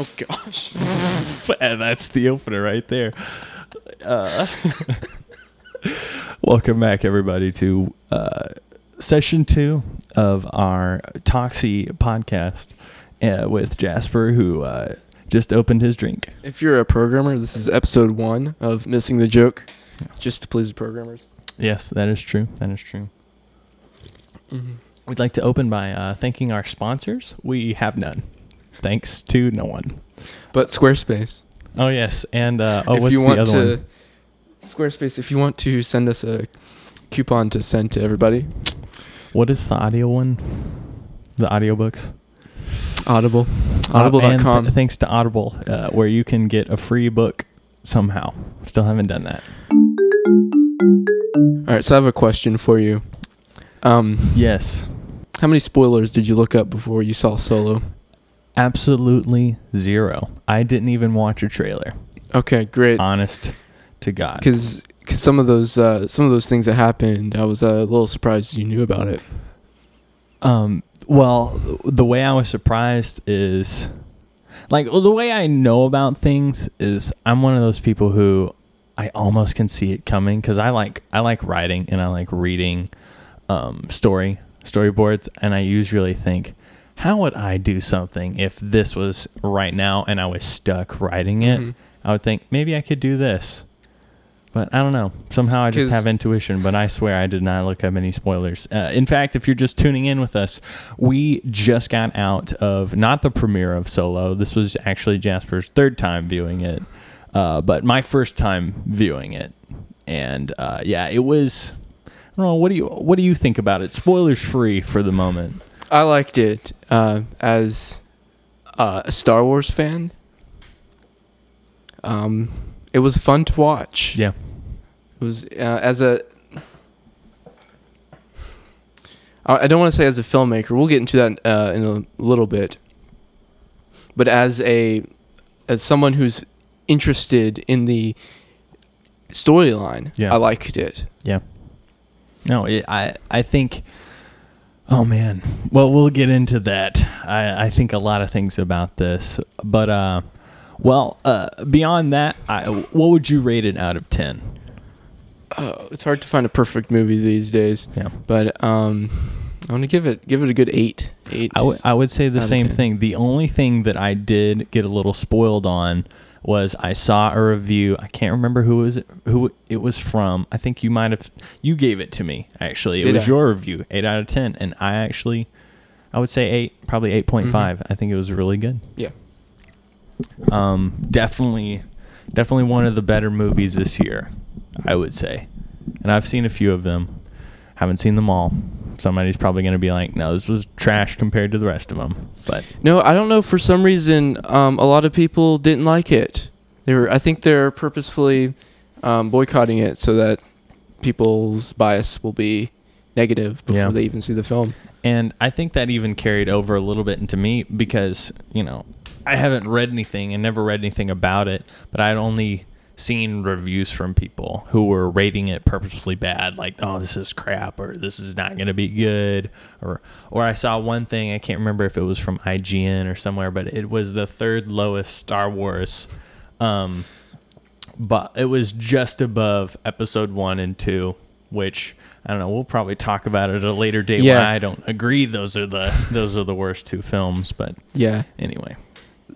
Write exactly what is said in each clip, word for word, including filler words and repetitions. Oh, gosh. And that's the opener right there. Uh, welcome back, everybody, to uh, session two of our Toxie podcast uh, with Jasper, who uh, just opened his drink. If you're a programmer, this is episode one of Missing the Joke, yeah. Just to please the programmers. Yes, that is true. That is true. Mm-hmm. We'd like to open by uh, thanking our sponsors. We have none. Thanks to no one. But Squarespace. Oh, yes. And uh, oh, if what's you want the other to, one? Squarespace, if you want to send us a coupon to send to everybody. What is the audio one? The audiobooks? Audible. Audible dot com. Uh, and th- thanks to Audible, uh, where you can get a free book somehow. Still haven't done that. All right, so I have a question for you. Um, yes. How many spoilers did you look up before you saw Solo? Absolutely zero. I didn't even watch a trailer. Okay, great. Honest to God. Because some of those uh, some of those things that happened, I was uh, a little surprised you knew about it. Um. Well, the way I was surprised is, like, well, the way I know about things is I'm one of those people who I almost can see it coming because I like I like writing and I like reading um, story storyboards, and I usually think, how would I do something if this was right now and I was stuck writing it? Mm-hmm. I would think, maybe I could do this. But I don't know. Somehow I just have intuition, but I swear I did not look up any spoilers. Uh, in fact, if you're just tuning in with us, we just got out of, not the premiere of Solo. This was actually Jasper's third time viewing it, uh, but my first time viewing it. And uh, yeah, it was, I don't know, what do you, what do you think about it? Spoilers free for the moment. I liked it uh, as uh, a Star Wars fan. Um, it was fun to watch. Yeah, it was uh, as a. I don't want to say as a filmmaker. We'll get into that uh, in a little bit. But as a, as someone who's interested in the storyline, yeah. I liked it. Yeah. No, it, I I think. Oh, man. Well, we'll get into that. I, I think a lot of things about this. But, uh, well, uh, beyond that, I, what would you rate it out of ten? Oh, it's hard to find a perfect movie these days. Yeah. But um, I want to give it give it a good eight. eight I, w- I would say the same thing. The only thing that I did get a little spoiled on was I saw a review. I can't remember who was it, who it was from. I think you might have you gave it to me actually. It Did was I? Your review, eight out of ten, and I actually, I would say eight, probably eight point five. Mm-hmm. I think it was really good. Yeah. Um, definitely, definitely one of the better movies this year, I would say, and I've seen a few of them. Haven't seen them all. Somebody's probably going to be like, no, this was trash compared to the rest of them. But no, I don't know. For some reason, um, a lot of people didn't like it. They were, I think they're purposefully um, boycotting it so that people's bias will be negative before yeah. they even see the film. And I think that even carried over a little bit into me because, you know, I haven't read anything and never read anything about it, but I'd only seen reviews from people who were rating it purposely bad, like, oh, this is crap, or this is not going to be good, or or I saw one thing, I can't remember if it was from I G N or somewhere, but it was the third lowest Star Wars, um, but it was just above Episode One and Two, which I don't know, we'll probably talk about it at a later date. Yeah. When I don't agree, those are the those are the worst two films, but yeah, anyway,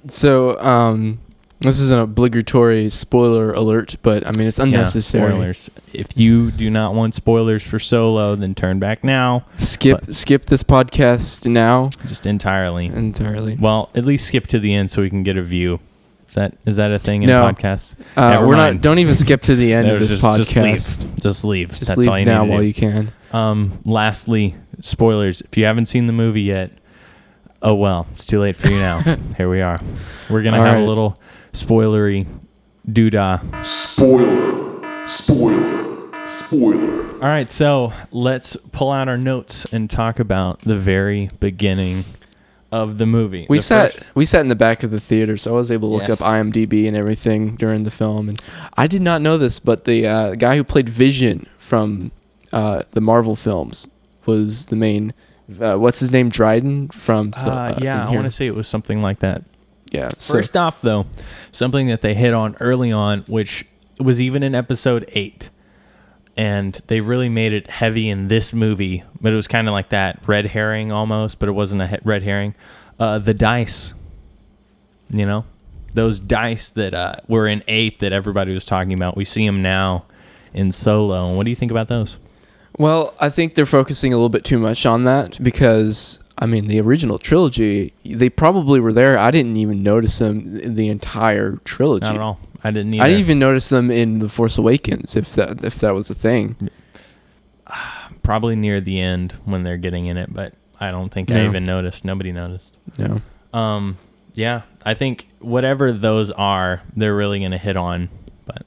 so um. This is an obligatory spoiler alert, but I mean, it's unnecessary. Yeah, spoilers. If you do not want spoilers for Solo, then turn back now. Skip but skip this podcast now. Just entirely. Entirely. Well, at least skip to the end so we can get a view. Is that is that a thing in no. podcasts? Uh, we're mind. not. Don't even skip to the end of this just, podcast. Just leave. Just leave. Just That's leave all you now need while do. you can. Um. Lastly, spoilers. If you haven't seen the movie yet, oh well, it's too late for you now. Here we are. We're gonna all have right. a little spoilery doodah. Spoiler. Spoiler. Spoiler. All right, so let's pull out our notes and talk about the very beginning of the movie. We the sat first... we sat in the back of the theater, so I was able to look yes. up I M D B and everything during the film. And I did not know this, but the uh, guy who played Vision from uh, the Marvel films was the main. Uh, what's his name? Dryden from. Uh, uh, yeah, I want to say it was something like that. Yeah. So. First off, though, something that they hit on early on, which was even in episode eight, and they really made it heavy in this movie, but it was kind of like that red herring almost, but it wasn't a red herring. Uh, the dice, you know, those dice that uh, were in eight that everybody was talking about. We see them now in Solo. What do you think about those? Well, I think they're focusing a little bit too much on that because, I mean, the original trilogy, they probably were there. I didn't even notice them in the entire trilogy. Not at all. I didn't either. I didn't even notice them in The Force Awakens, if that if that was a thing. Probably near the end when they're getting in it, but I don't think no. I even noticed. Nobody noticed. No. Um, yeah, I think whatever those are, they're really going to hit on. But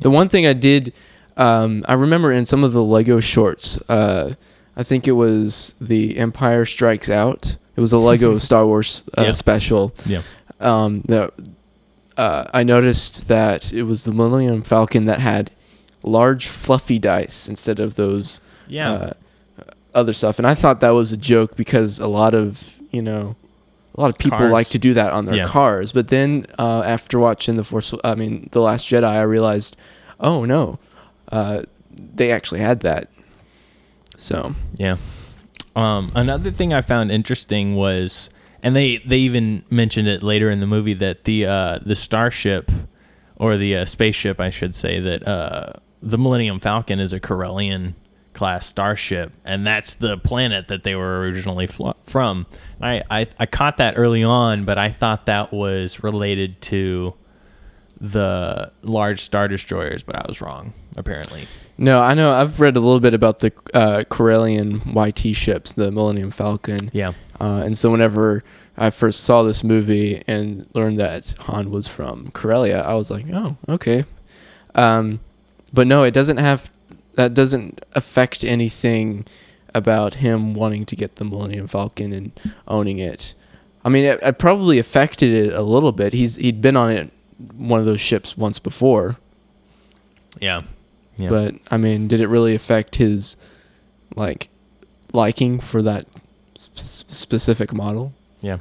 the one thing I did, um, I remember in some of the Lego shorts, uh, I think it was The Empire Strikes Out. It was a Lego Star Wars uh, yeah. special. Yeah. Um, that. Uh, I noticed that it was the Millennium Falcon that had large fluffy dice instead of those yeah. uh, other stuff. And I thought that was a joke because a lot of, you know, a lot of people cars. like to do that on their yeah. cars. But then uh, after watching The Force, I mean, The Last Jedi, I realized, oh, no, uh, they actually had that. So, yeah. Um, another thing I found interesting was... And they, they even mentioned it later in the movie that the uh, the starship, or the uh, spaceship, I should say, that uh, the Millennium Falcon is a Corellian-class starship, and that's the planet that they were originally fl- from. I, I I caught that early on, but I thought that was related to the large Star Destroyers, but I was wrong, apparently. No, I know. I've read a little bit about the uh, Corellian Y T ships, the Millennium Falcon. Yeah. Uh, and so whenever I first saw this movie and learned that Han was from Corellia, I was like, oh, okay. Um, but no, it doesn't have, that doesn't affect anything about him wanting to get the Millennium Falcon and owning it. I mean, it, it probably affected it a little bit. He's He'd been on it, one of those ships once before. Yeah. yeah. But, I mean, did it really affect his, like, liking for that specific model? Yeah.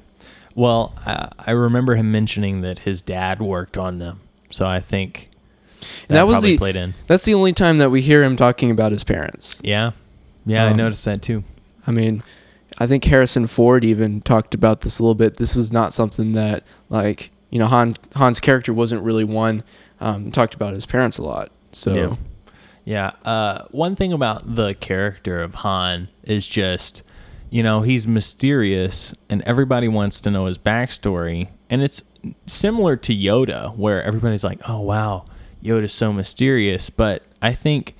Well, I, I remember him mentioning that his dad worked on them, so I think that, that was probably the, played in. That's the only time that we hear him talking about his parents. Yeah. Yeah, um, I noticed that too. I mean, I think Harrison Ford even talked about this a little bit. This was not something that, like, you know, Han Han's character wasn't really one um, talked about his parents a lot. So, yeah. yeah. Uh, one thing about the character of Han is just, you know, he's mysterious and everybody wants to know his backstory. And it's similar to Yoda, where everybody's like, oh, wow, Yoda's so mysterious. But I think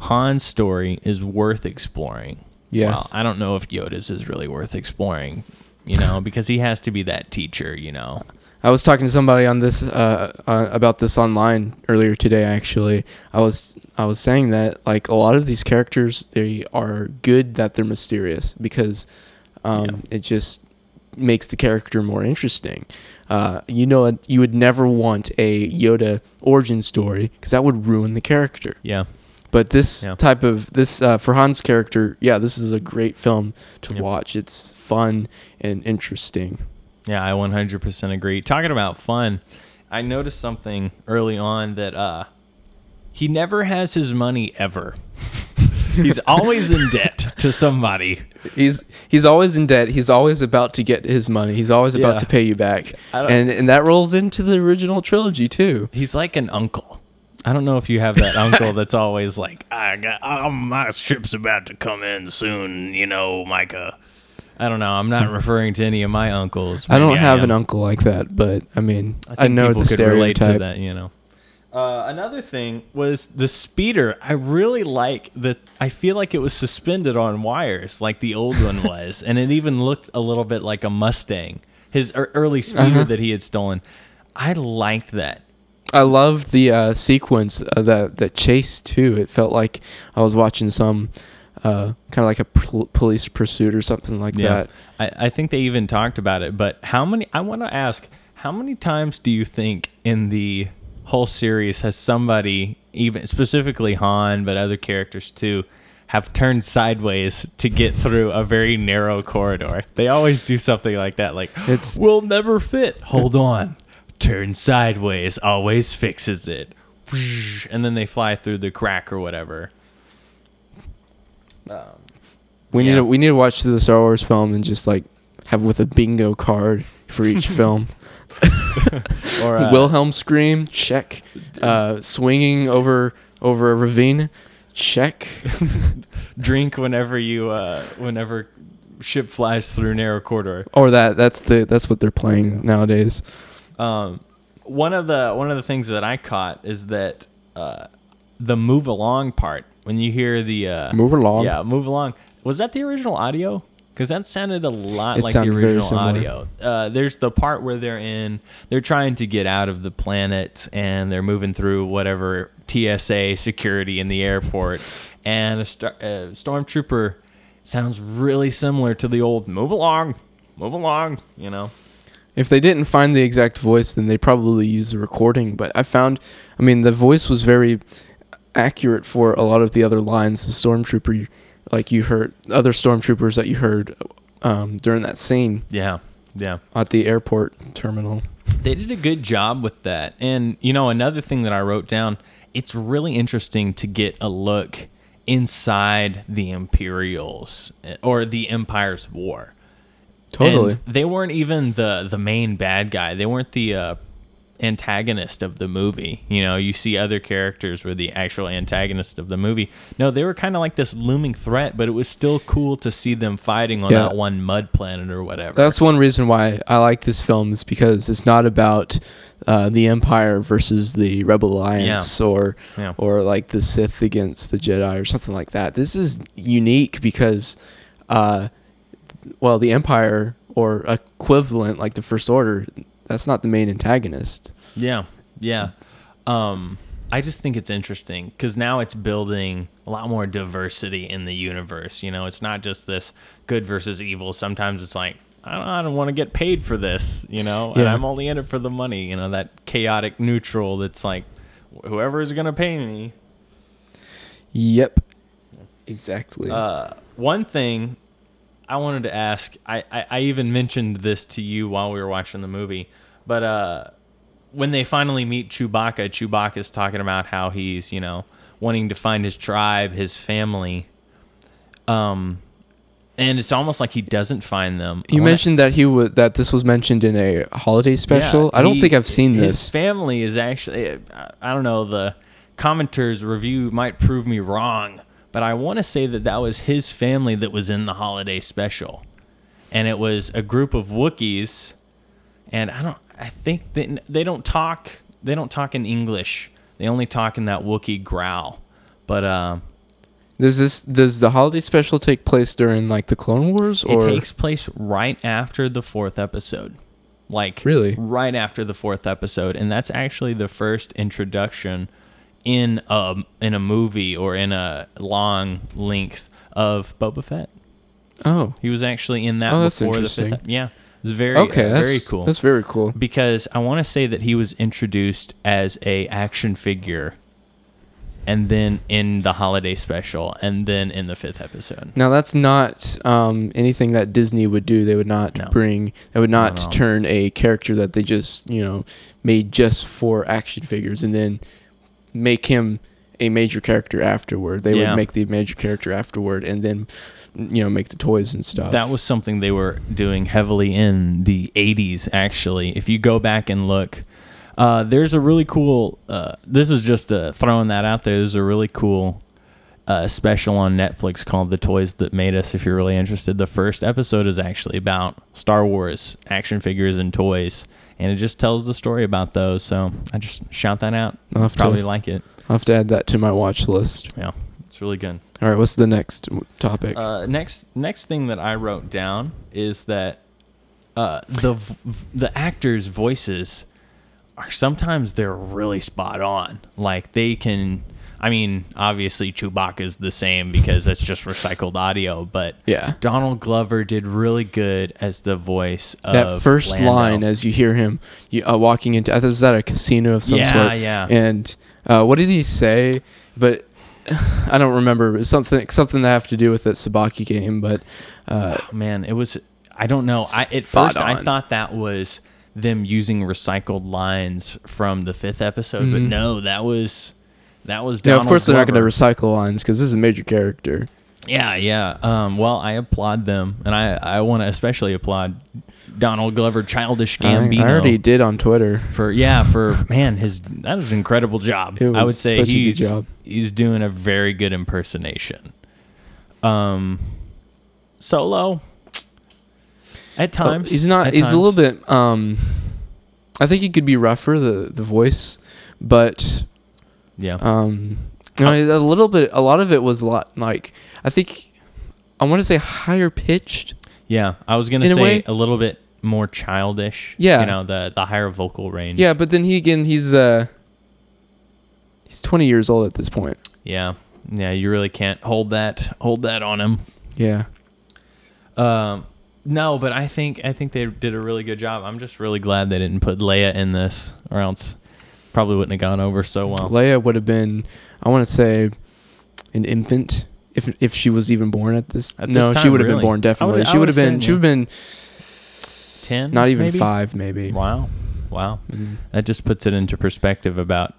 Han's story is worth exploring. Yes. Well, I don't know if Yoda's is really worth exploring, you know, because he has to be that teacher, you know. I was talking to somebody on this uh, uh, about this online earlier today. Actually, I was I was saying that, like, a lot of these characters, they are good that they're mysterious because um, yeah. it just makes the character more interesting. Uh, you know, you would never want a Yoda origin story because that would ruin the character. Yeah. But this yeah. type of this uh, for Han's character, yeah, this is a great film to yeah. watch. It's fun and interesting. Yeah, I one hundred percent agree. Talking about fun, I noticed something early on that uh, he never has his money ever. He's always in debt to somebody. He's he's always in debt. He's always about to get his money. He's always about yeah. to pay you back. And and that rolls into the original trilogy too. He's like an uncle. I don't know if you have that uncle that's always like, I got oh, my ship's about to come in soon, you know, Micah. I don't know. I'm not referring to any of my uncles. I don't have I an uncle like that, but I mean, I, I know the stereotype. People could relate to that, you know. Uh, another thing was the speeder. I really like that. I feel like it was suspended on wires, like the old one was, and it even looked a little bit like a Mustang. His er- early speeder uh-huh. that he had stolen. I liked that. I loved the uh, sequence, uh, the the chase too. It felt like I was watching some. Uh, kind of like a pl- police pursuit or something like yeah. that. I, I think they even talked about it, but how many, I want to ask, how many times do you think in the whole series has somebody, even specifically Han, but other characters too, have turned sideways to get through a very narrow corridor. They always do something like that. Like, it's, we'll never fit. Hold on. Turn sideways always fixes it. And then they fly through the crack or whatever. Um, we yeah. need to, we need to watch the Star Wars film and just like have with a bingo card for each film. Or uh, Wilhelm scream, check. Uh, swinging over over a ravine, check. Drink whenever you uh, whenever ship flies through narrow corridor. Or that that's the that's what they're playing nowadays. Um, one of the one of the things that I caught is that uh, the move along part. When you hear the uh, move along, yeah, move along. Was that the original audio? Because that sounded a lot it like the original audio. Uh, there's the part where they're in, they're trying to get out of the planet, and they're moving through whatever T S A security in the airport, and a, star, a stormtrooper sounds really similar to the old "move along, move along." You know, if they didn't find the exact voice, then they probably used the recording. But I found, I mean, the voice was very accurate for a lot of the other lines the stormtrooper like you heard other stormtroopers that you heard um during that scene yeah yeah at the airport terminal. They did a good job with that. And you know, another thing that I wrote down, it's really interesting to get a look inside the Imperials or the Empire's War. Totally. And they weren't even the the main bad guy. They weren't the uh antagonist of the movie. You know, you see other characters were the actual antagonist of the movie. No, they were kind of like this looming threat, but it was still cool to see them fighting on yeah. that one mud planet or whatever. That's one reason why I like this film, is because it's not about uh, the Empire versus the Rebel Alliance yeah. or yeah. or like the Sith against the Jedi or something like that. This is unique because uh, well, the Empire or equivalent like the First Order, that's not the main antagonist. Yeah, yeah. Um, I just think it's interesting because now it's building a lot more diversity in the universe. You know, it's not just this good versus evil. Sometimes it's like, I don't, I don't want to get paid for this, you know, yeah. and I'm only in it for the money. You know, that chaotic neutral that's like, whoever is going to pay me. Yep, exactly. Uh, one thing I wanted to ask, I, I, I even mentioned this to you while we were watching the movie, but uh, when they finally meet Chewbacca, Chewbacca's talking about how he's, you know, wanting to find his tribe, his family. Um, and it's almost like he doesn't find them. You mentioned that he w- that this was mentioned in a holiday special. Yeah, I don't he, think I've seen his this. His family is actually, I don't know, the commenter's review might prove me wrong, but I want to say that that was his family that was in the holiday special. And it was a group of Wookiees, and I don't I think they, they don't talk they don't talk in English. They only talk in that Wookiee growl. But uh, does this does the holiday special take place during like the Clone Wars, or it takes place right after the fourth episode. Like really? Right after the fourth episode, and that's actually the first introduction in a, in a movie or in a long length of Boba Fett. Oh. He was actually in that oh, before that's interesting. the fifth. Yeah. It was very, okay, uh, that's, very cool. That's very cool. Because I want to say that he was introduced as a action figure and then in the holiday special and then in the fifth episode. Now that's not um, anything that Disney would do. They would not no. bring, they would not no, no. turn a character that they just, you know, made just for action figures and then make him a major character afterward. They yeah. would make the major character afterward and then, you know, make the toys and stuff. That was something they were doing heavily in the eighties, actually. If you go back and look, uh, there's a really cool, uh, this is just uh, throwing that out there, there's a really cool uh, special on Netflix called The Toys That Made Us, if you're really interested. The first episode is actually about Star Wars action figures and toys, and it just tells the story about those. So I just shout that out. I'll probably to, like it. I'll have to add that to my watch list. Yeah, it's really good. All right, what's the next topic? Uh, next next thing that I wrote down is that uh, the v- the actors' voices are sometimes they're really spot on. Like they can, I mean, obviously Chewbacca's the same because that's just recycled audio, but yeah. Donald Glover did really good as the voice of that first Lando. Line as you hear him you, uh, walking into, I thought it was at a casino of some yeah, sort. Yeah, yeah. And uh, what did he say? But I don't remember. Something something to have to do with that Sabacc game, but uh, oh, man, it was. I don't know. I, at first, on. I thought that was them using recycled lines from the fifth episode, mm-hmm. but no, that was that was. Donald yeah, of course Glover. They're not going to recycle lines because this is a major character. Yeah, yeah. Um, well, I applaud them, and I, I want to especially applaud Donald Glover, Childish Gambino. I, I already did on Twitter for yeah for man his that was an incredible job. It was I would say such he's a good job. He's doing a very good impersonation. Um, Solo. At times, uh, he's not. He's times. a little bit. Um, I think he could be rougher the the voice, but yeah. Um, you know, a little bit. A lot of it was a lot like I think I want to say higher pitched. Yeah, I was gonna say a, a little bit more childish. Yeah, you know the the higher vocal range. Yeah, but then he again he's uh he's twenty years old at this point. Yeah, yeah. You really can't hold that hold that on him. Yeah. Um. No, but I think I think they did a really good job. I'm just really glad they didn't put Leia in this, or else probably wouldn't have gone over so well. Leia would have been, I want to say, an infant if if she was even born at this. At no, this time, she would have really? been born definitely. Would, she would have been. She would have been ten, not even maybe? five, maybe. Wow, wow, mm-hmm. That just puts it into perspective about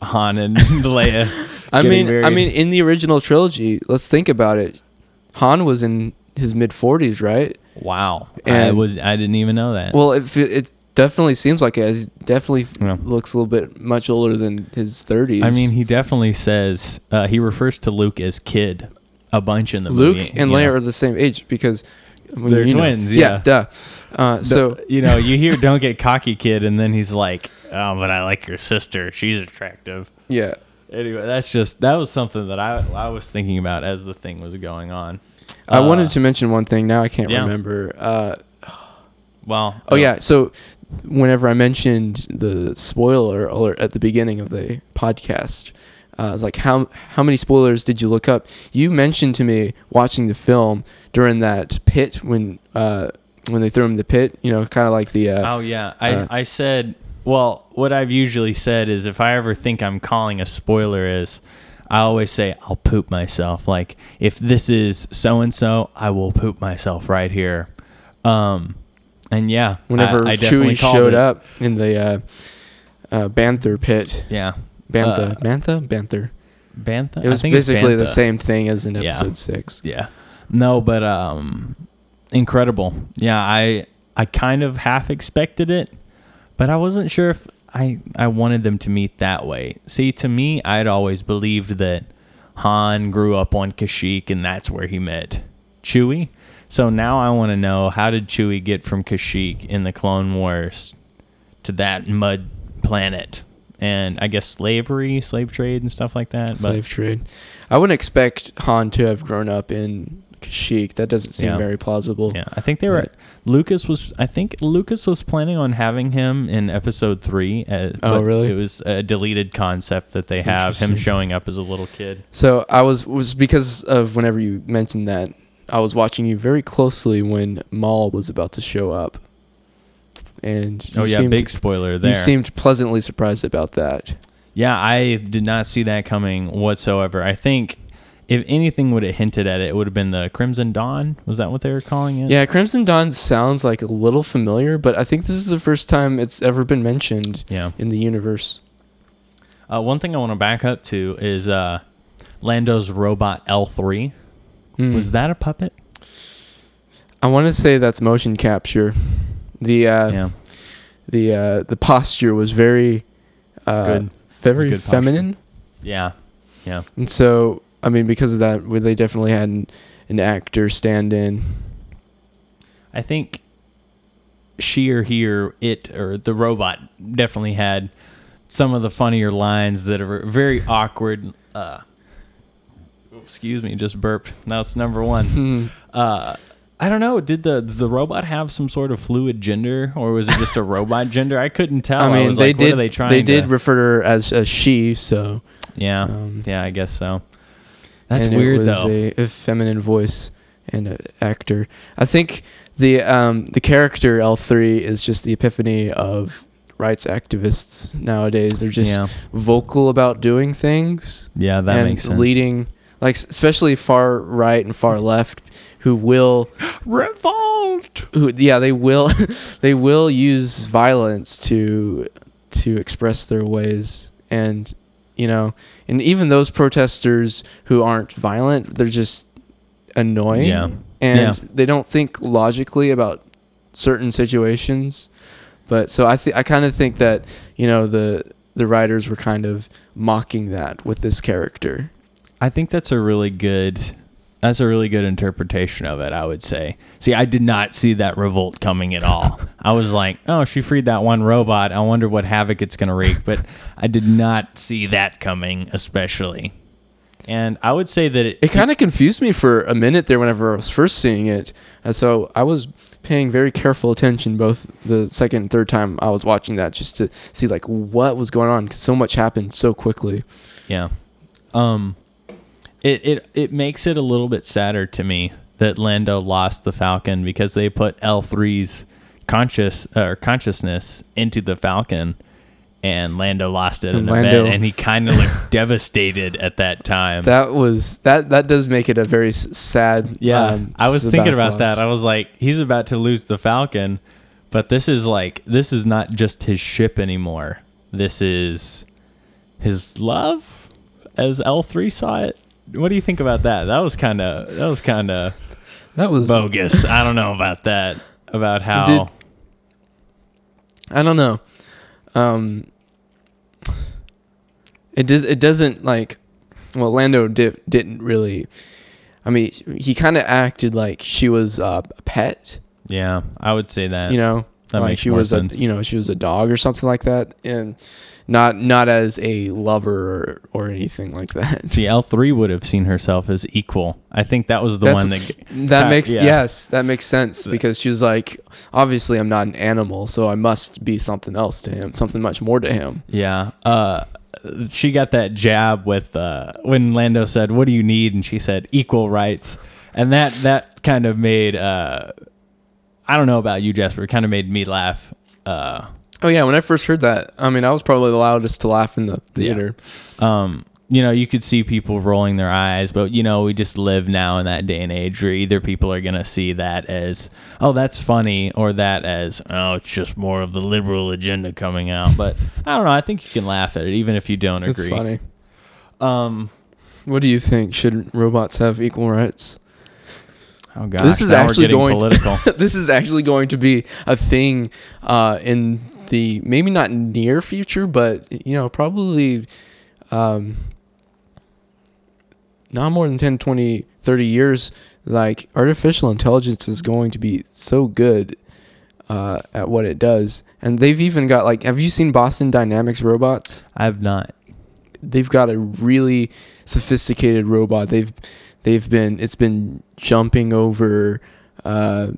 Han and Leia. I mean, married. I mean, in the original trilogy, let's think about it. Han was in his mid forties, right? Wow, and I was I didn't even know that. Well, it it definitely seems like it. He definitely yeah. looks a little bit much older than his thirties. I mean, he definitely says uh, he refers to Luke as kid a bunch in the Luke movie. Luke and Leia know. are the same age because they're you know, twins. Yeah, yeah duh. Uh, the, so you know, you hear "Don't get cocky, kid," and then he's like, "Oh, but I like your sister. She's attractive." Yeah. Anyway, that's just that was something that I I was thinking about as the thing was going on. I uh, wanted to mention one thing. Now I can't yeah. remember. Uh, well, oh yeah. So whenever I mentioned the spoiler alert at the beginning of the podcast, uh, I was like, "How how many spoilers did you look up?" You mentioned to me watching the film during that pit when uh, when they threw him in the pit. You know, kind of like the. Uh, oh yeah, I uh, I said. Well, what I've usually said is if I ever think I'm calling a spoiler is. I always say I'll poop myself. Like if this is so and so, I will poop myself right here. Um, and yeah, whenever I, I Chewie showed it. up in the uh, uh, Banther pit, yeah, Bantha, uh, Bantha, Banther, Bantha. It was basically the same thing as in episode yeah. six. Yeah, no, but um, incredible. Yeah, I I kind of half expected it, but I wasn't sure if. I, I wanted them to meet that way. See, to me, I'd always believed that Han grew up on Kashyyyk, and that's where he met Chewie. So now I want to know, how did Chewie get from Kashyyyk in the Clone Wars to that mud planet? And I guess slavery, slave trade, and stuff like that. Slave but, trade. I wouldn't expect Han to have grown up in Kashyyyk. That doesn't seem yeah. very plausible. Yeah, I think they were... Lucas was, I think Lucas was planning on having him in episode three. Uh, oh, really? It was a deleted concept that they have, him showing up as a little kid. So I was, was because of whenever you mentioned that, I was watching you very closely when Maul was about to show up. And oh, yeah, seemed, big spoiler there. You seemed pleasantly surprised about that. Yeah, I did not see that coming whatsoever. I think... If anything would have hinted at it, it would have been the Crimson Dawn. Was that what they were calling it? Yeah, Crimson Dawn sounds like a little familiar, but I think this is the first time it's ever been mentioned yeah. in the universe. Uh, one thing I want to back up to is uh, Lando's robot L three. Mm. Was that a puppet? I want to say that's motion capture. The uh, yeah. the uh, the posture was very uh, good. very good feminine. Posture. Yeah, yeah, and so. I mean, because of that, they definitely had an, an actor stand in. I think she or he or it or the robot definitely had some of the funnier lines that are very awkward. Uh, excuse me, just burped. Now it's number one. uh, I don't know. Did the the robot have some sort of fluid gender, or was it just a robot gender? I couldn't tell. I mean, I was they like, did. What are they trying they did to... refer to her as a she. So yeah, um, yeah, I guess so. That's and weird, it was though. A, a feminine voice and an actor. I think the um, the character L three is just the epiphany of rights activists nowadays. They're just yeah. vocal about doing things. Yeah, that and makes sense. Leading, like, especially far right and far left, who will revolt. Who, yeah, they will. They will use violence to to express their ways, and you know, and even those protesters who aren't violent, they're just annoying. Yeah. And yeah. they don't think logically about certain situations. But so I th- I kind of think that, you know, the the writers were kind of mocking that with this character. I think that's a really good that's a really good interpretation of it, I would say. See, I did not see that revolt coming at all. I was like, oh, she freed that one robot. I wonder what havoc it's going to wreak. But I did not see that coming, especially. And I would say that it, it kind of confused me for a minute there whenever I was first seeing it. And so I was paying very careful attention both the second and third time I was watching that, just to see like what was going on, because so much happened so quickly. Yeah. Um, it, it, it makes it a little bit sadder to me that Lando lost the Falcon, because they put L three's conscious or uh, consciousness into the Falcon. And Lando lost it in a bit, and he kind of looked devastated at that time. That was that. That does make it a very sad. Yeah, um, I was thinking about loss. that. I was like, he's about to lose the Falcon, but this is like this is not just his ship anymore. This is his love, as L three saw it. What do you think about that? That was kind of that was kind of that was bogus. I don't know about that. About how Did, I don't know. Um. It does. It doesn't like. Well, Lando di- didn't really. I mean, he kind of acted like she was uh, a pet. Yeah, I would say that. You know, that like she was sense. a you know she was a dog or something like that, and not not as a lover or, or anything like that. See, L three would have seen herself as equal. I think that was the That's, one that. G- that makes yeah. yes, that makes sense, because she was like, obviously, I'm not an animal, so I must be something else to him, something much more to him. Yeah. Uh, she got that jab with uh, when Lando said, "What do you need?" and she said, "Equal rights," and that that kind of made uh, I don't know about you, Jasper, it kind of made me laugh. Uh, oh yeah, when I first heard that, I mean, I was probably the loudest to laugh in the theater. Yeah. Um, you know, you could see people rolling their eyes, but you know, we just live now in that day and age where either people are gonna see that as, oh, that's funny, or that as, oh, it's just more of the liberal agenda coming out. But I don't know. I think you can laugh at it even if you don't agree. It's funny. Um, what do you think? Should robots have equal rights? Oh gosh, this is now actually going. Political. To, this is actually going to be a thing uh, in the maybe not near future, but you know, probably. Um, not more than ten, twenty, thirty years, like artificial intelligence is going to be so good uh, at what it does. And they've even got like, have you seen Boston Dynamics robots? I have not. They've got a really sophisticated robot. They've, they've been, it's been jumping over uh,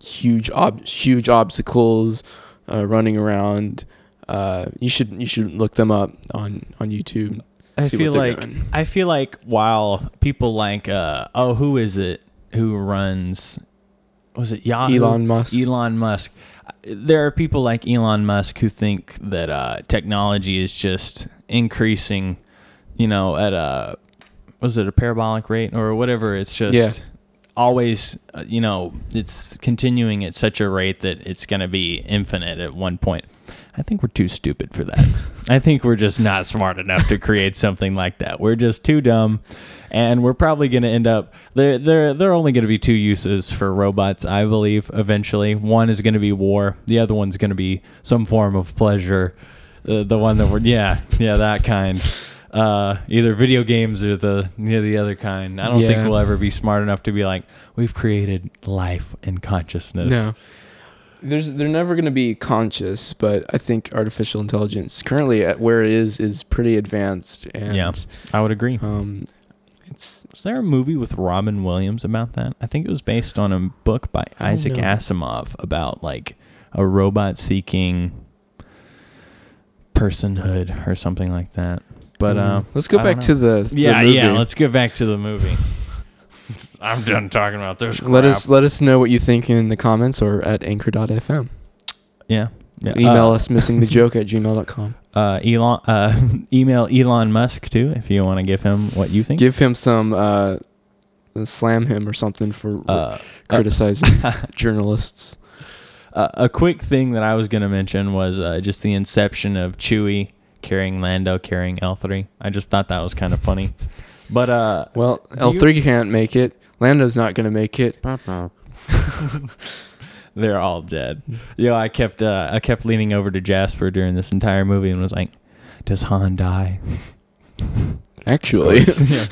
huge, ob- huge obstacles, uh, running around. Uh, you should, you should look them up on, on YouTube. I feel like doing. I feel like while people like uh oh who is it who runs was it Yahoo? Elon Musk Elon Musk there are people like Elon Musk who think that uh, technology is just increasing, you know, at a was it a parabolic rate or whatever, it's just yeah. always uh, you know, it's continuing at such a rate that it's going to be infinite at one point. I think we're too stupid for that. I think we're just not smart enough to create something like that. We're just too dumb, and we're probably going to end up... There, there, there are only going to be two uses for robots, I believe, eventually. One is going to be war. The other one's going to be some form of pleasure. Uh, the one that we're... Yeah, yeah, that kind. Uh, either video games or the, you know, the other kind. I don't yeah. think we'll ever be smart enough to be like, we've created life and consciousness. No. There's, they're never going to be conscious, but I think artificial intelligence currently at where it is is pretty advanced. And, yeah, I would agree. Um, it's was there a movie with Robin Williams about that? I think it was based on a book by I Isaac Asimov about like a robot seeking personhood or something like that. But mm. uh, let's go I back to the, the yeah movie. yeah let's get back to the movie. I'm done talking about this crap. Let us let us know what you think in the comments or at anchor dot f m. Yeah. Yeah. Email uh, us missing the joke at gmail dot com. Uh, Elon, uh, email Elon Musk too if you want to give him what you think. Give him some, uh, slam him or something for uh, criticizing uh, journalists. Uh, a quick thing that I was going to mention was uh, just the inception of Chewie carrying Lando carrying L three. I just thought that was kind of funny. But uh, well, L three you... can't make it. Lando's not going to make it. They're all dead. Yo, I kept uh, I kept leaning over to Jasper during this entire movie and was like, "Does Han die?" Actually, yeah.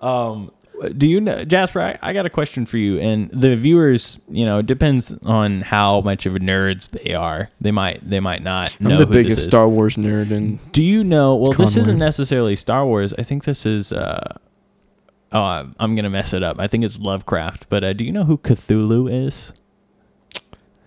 um, do you know, Jasper? I, I got a question for you, and the viewers. You know, it depends on how much of a nerds they are. They might, they might not. I'm know the who biggest this is. Star Wars nerd, and do you know? Well, Conway. This isn't necessarily Star Wars. I think this is. Uh, Oh, I'm going to mess it up. I think it's Lovecraft. But uh, do you know who Cthulhu is?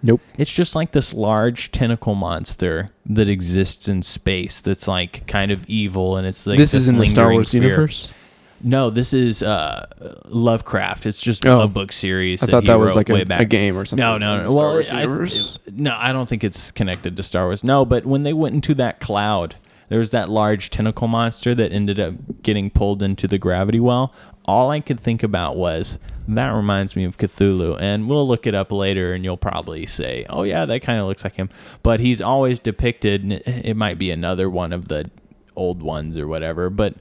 Nope. It's just like this large tentacle monster that exists in space that's like kind of evil. And it's like this, this is in the Star Wars fear. universe? No, this is uh, Lovecraft. It's just oh. a book series. I that thought he that was wrote like way a, back. a game or something. No, no, no. Well, I, it, no, I don't think it's connected to Star Wars. No, but when they went into that cloud, there was that large tentacle monster that ended up getting pulled into the gravity well. All I could think about was, that reminds me of Cthulhu, and we'll look it up later, and you'll probably say, oh, yeah, that kind of looks like him. But he's always depicted, and it might be another one of the old ones or whatever, but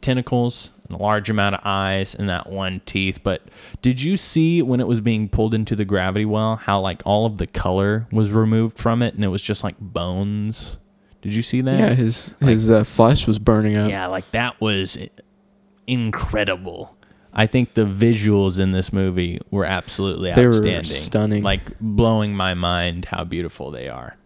tentacles, a large amount of eyes, and that one teeth. But did you see when it was being pulled into the gravity well how like all of the color was removed from it, and it was just like bones? Did you see that? Yeah, his, like, his uh, flesh was burning up. Yeah, like that was... incredible. I think the visuals in this movie were absolutely they outstanding. They were stunning. Like, blowing my mind how beautiful they are.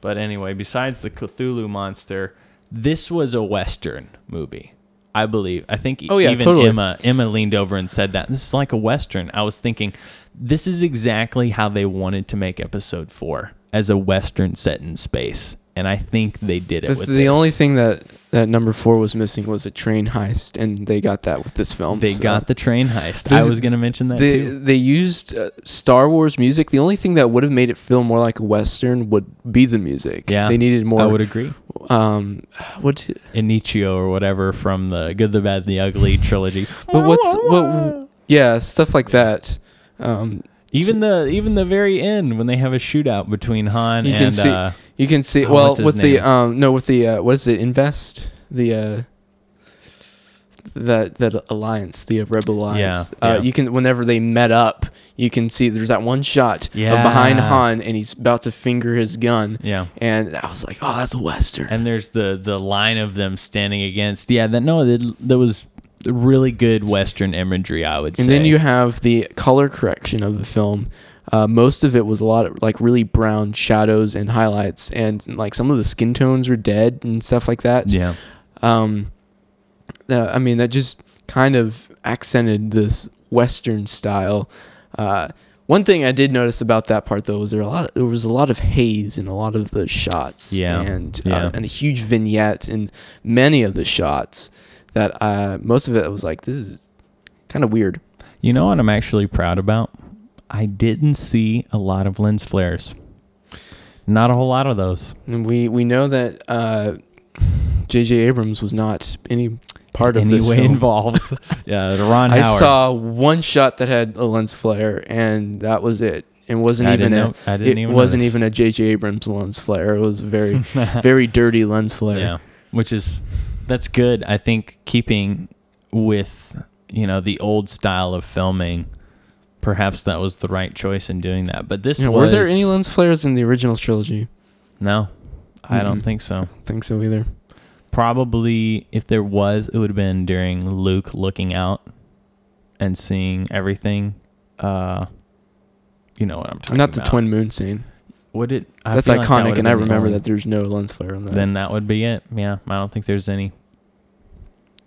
But anyway, besides the Cthulhu monster, this was a Western movie, I believe. I think oh, yeah, even totally. Emma, Emma leaned over and said that. This is like a Western. I was thinking, this is exactly how they wanted to make Episode four, as a Western set in space. And I think they did it the, with the this. The only thing that, that number four was missing was a train heist, and they got that with this film. They so. got the train heist. They, I was going to mention that, they, too. They used uh, Star Wars music. The only thing that would have made it feel more like a Western would be the music. Yeah, they needed more. I would agree. Um, what Inicio or whatever from the Good, the Bad, and the Ugly trilogy. But what's... what? Yeah, stuff like yeah. that. Um Even the even the very end when they have a shootout between Han you can and see, uh, you can see oh, well with name? the um no with the uh, what is it Invest the uh, that that alliance the Rebel Alliance yeah, uh, yeah. you can whenever they met up you can see there's that one shot yeah. of behind Han and he's about to finger his gun yeah and I was like oh that's a Western and there's the the line of them standing against yeah that no that, that was. Really good Western imagery, I would say. And then you have the color correction of the film. Uh, most of it was a lot of like really brown shadows and highlights, and like some of the skin tones were dead and stuff like that. Yeah. Um, uh, I mean, that just kind of accented this Western style. Uh, one thing I did notice about that part though was there a lot. Of, there was a lot of haze in a lot of the shots. Yeah. And uh, yeah. and a huge vignette in many of the shots. That uh, most of it was like, this is kind of weird. You know what I'm actually proud about? I didn't see a lot of lens flares. Not a whole lot of those. And we we know that uh, J J Abrams was not any part of any this way film. involved. yeah, Ron Howard. I saw one shot that had a lens flare, and that was it. It wasn't I even a, know, it even wasn't even a J J Abrams lens flare. It was a very very dirty lens flare. Yeah, which is. That's good. I think keeping with, you know, the old style of filming, perhaps that was the right choice in doing that. But this yeah, was... Were there any lens flares in the original trilogy? No, I mm-hmm. don't think so. I don't think so either. Probably, if there was, it would have been during Luke looking out and seeing everything. Uh, you know what I'm talking Not about. Not the twin moon scene. Would it, I That's iconic, like that and I remember that there's no lens flare on that. Then that would be it. Yeah, I don't think there's any.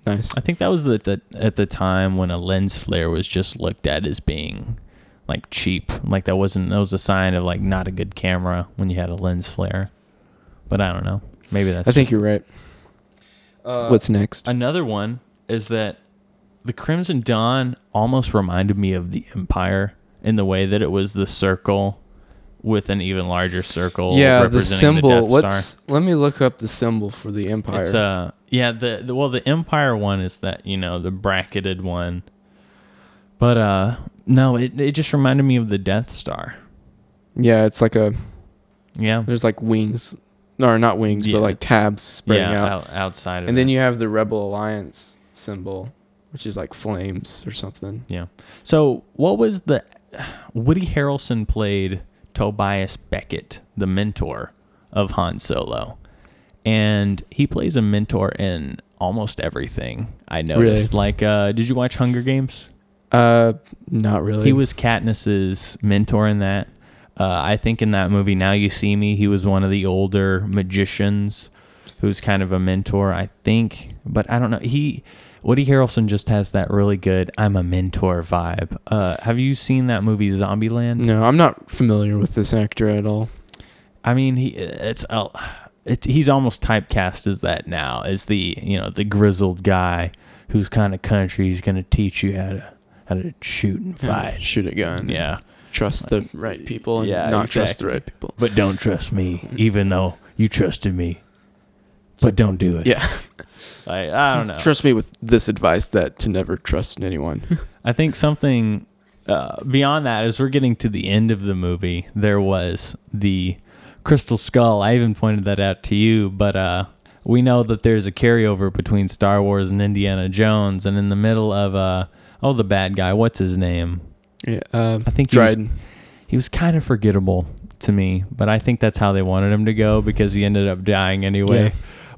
Nice. I think that was the, the, at the time when a lens flare was just looked at as being like cheap. Like that wasn't, that was a sign of like not a good camera when you had a lens flare. But I don't know. Maybe that's. I think true. You're right. Uh, What's next? Another one is that the Crimson Dawn almost reminded me of the Empire in the way that it was the circle. with an even larger circle. Yeah, representing the symbol. The Death Let's Star. Let me look up the symbol for the Empire. It's, uh, yeah, the, the well, the Empire one is that, you know, the bracketed one. But uh, no, it it just reminded me of the Death Star. Yeah, it's like a. Yeah. There's like wings, or not wings, yeah, but like tabs spreading yeah, out. out outside. Of and it. Then you have the Rebel Alliance symbol, which is like flames or something. Yeah. So what was the Woody Harrelson played Tobias Beckett, the mentor of Han Solo, and he plays a mentor in almost everything. I noticed. Really? Like, uh, did you watch Hunger Games? Uh, not really. He was Katniss's mentor in that. Uh, I think in that movie, Now You See Me, he was one of the older magicians who's kind of a mentor, I think. But I don't know. He, Woody Harrelson just has that really good I'm a mentor vibe. Uh, have you seen that movie Zombieland? No, I'm not familiar with this actor at all. I mean, he it's, uh, it's he's almost typecast as that now, as the, you know, the grizzled guy who's kind of country. He's going to teach you how to how to shoot and fight. Shoot a gun. Yeah. Trust like, the right people and yeah, not exactly. trust the right people. But don't trust me, even though you trusted me. But don't do it. Yeah. Like, I don't know. Trust me with this advice that to never trust anyone. I think something uh, beyond that, as we're getting to the end of the movie, there was the Crystal Skull. I even pointed that out to you, but uh, we know that there's a carryover between Star Wars and Indiana Jones, and in the middle of, uh, oh, the bad guy, what's his name? Yeah, uh, I think he was, he was kind of forgettable to me, but I think that's how they wanted him to go because he ended up dying anyway. Yeah.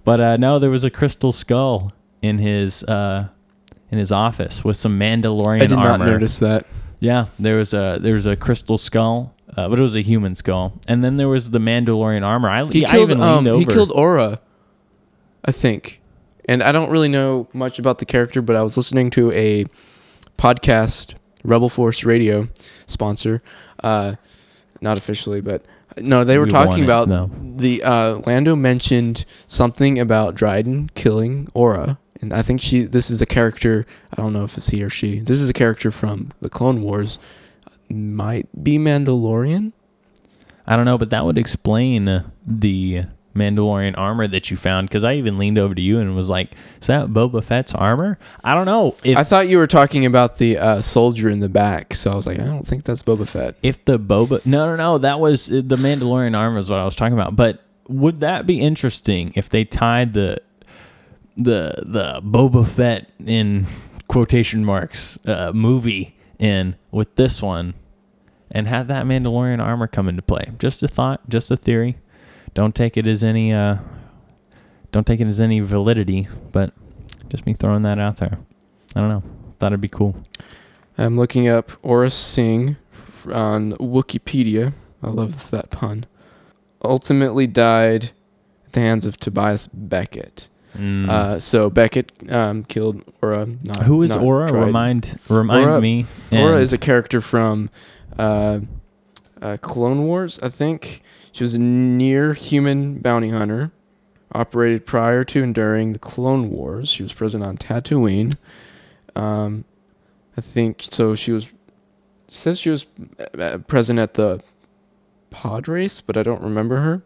But uh, no, there was a crystal skull in his uh, in his office with some Mandalorian armor. I did armor. not notice that. Yeah, there was a there was a crystal skull, uh, but it was a human skull, and then there was the Mandalorian armor. I, he I killed, even leaned um, over. He killed Aura, I think, and I don't really know much about the character, but I was listening to a podcast. Rebel Force Radio sponsor, uh, not officially, but no, they were we talking about it, no. the uh, Lando mentioned something about Dryden killing Aura, and I think she. This is a character. I don't know if it's he or she. This is a character from the Clone Wars, might be Mandalorian. I don't know, but that would explain the Mandalorian armor that you found, because I even leaned over to you and was like, is that Boba Fett's armor? I don't know. If, I thought you were talking about the uh, soldier in the back, so I was like, I don't think that's Boba Fett. If the Boba... No, no, no, that was... The Mandalorian armor is what I was talking about, but would that be interesting if they tied the the the Boba Fett in quotation marks uh, movie in with this one and had that Mandalorian armor come into play? Just a thought, just a theory. Don't take it as any uh, don't take it as any validity, but just me throwing that out there. I don't know. Thought it'd be cool. I'm looking up Aura Singh on Wikipedia. I love that pun. Ultimately died at the hands of Tobias Beckett. Mm. Uh, so Beckett um, killed Aura. Not, Who is not Aura? Tried. Remind remind Aura, me. Aura is a character from uh, uh, Clone Wars, I think. She was a near-human bounty hunter, operated prior to and during the Clone Wars. She was present on Tatooine. Um, I think so. She was says she was present at the pod race, but I don't remember her.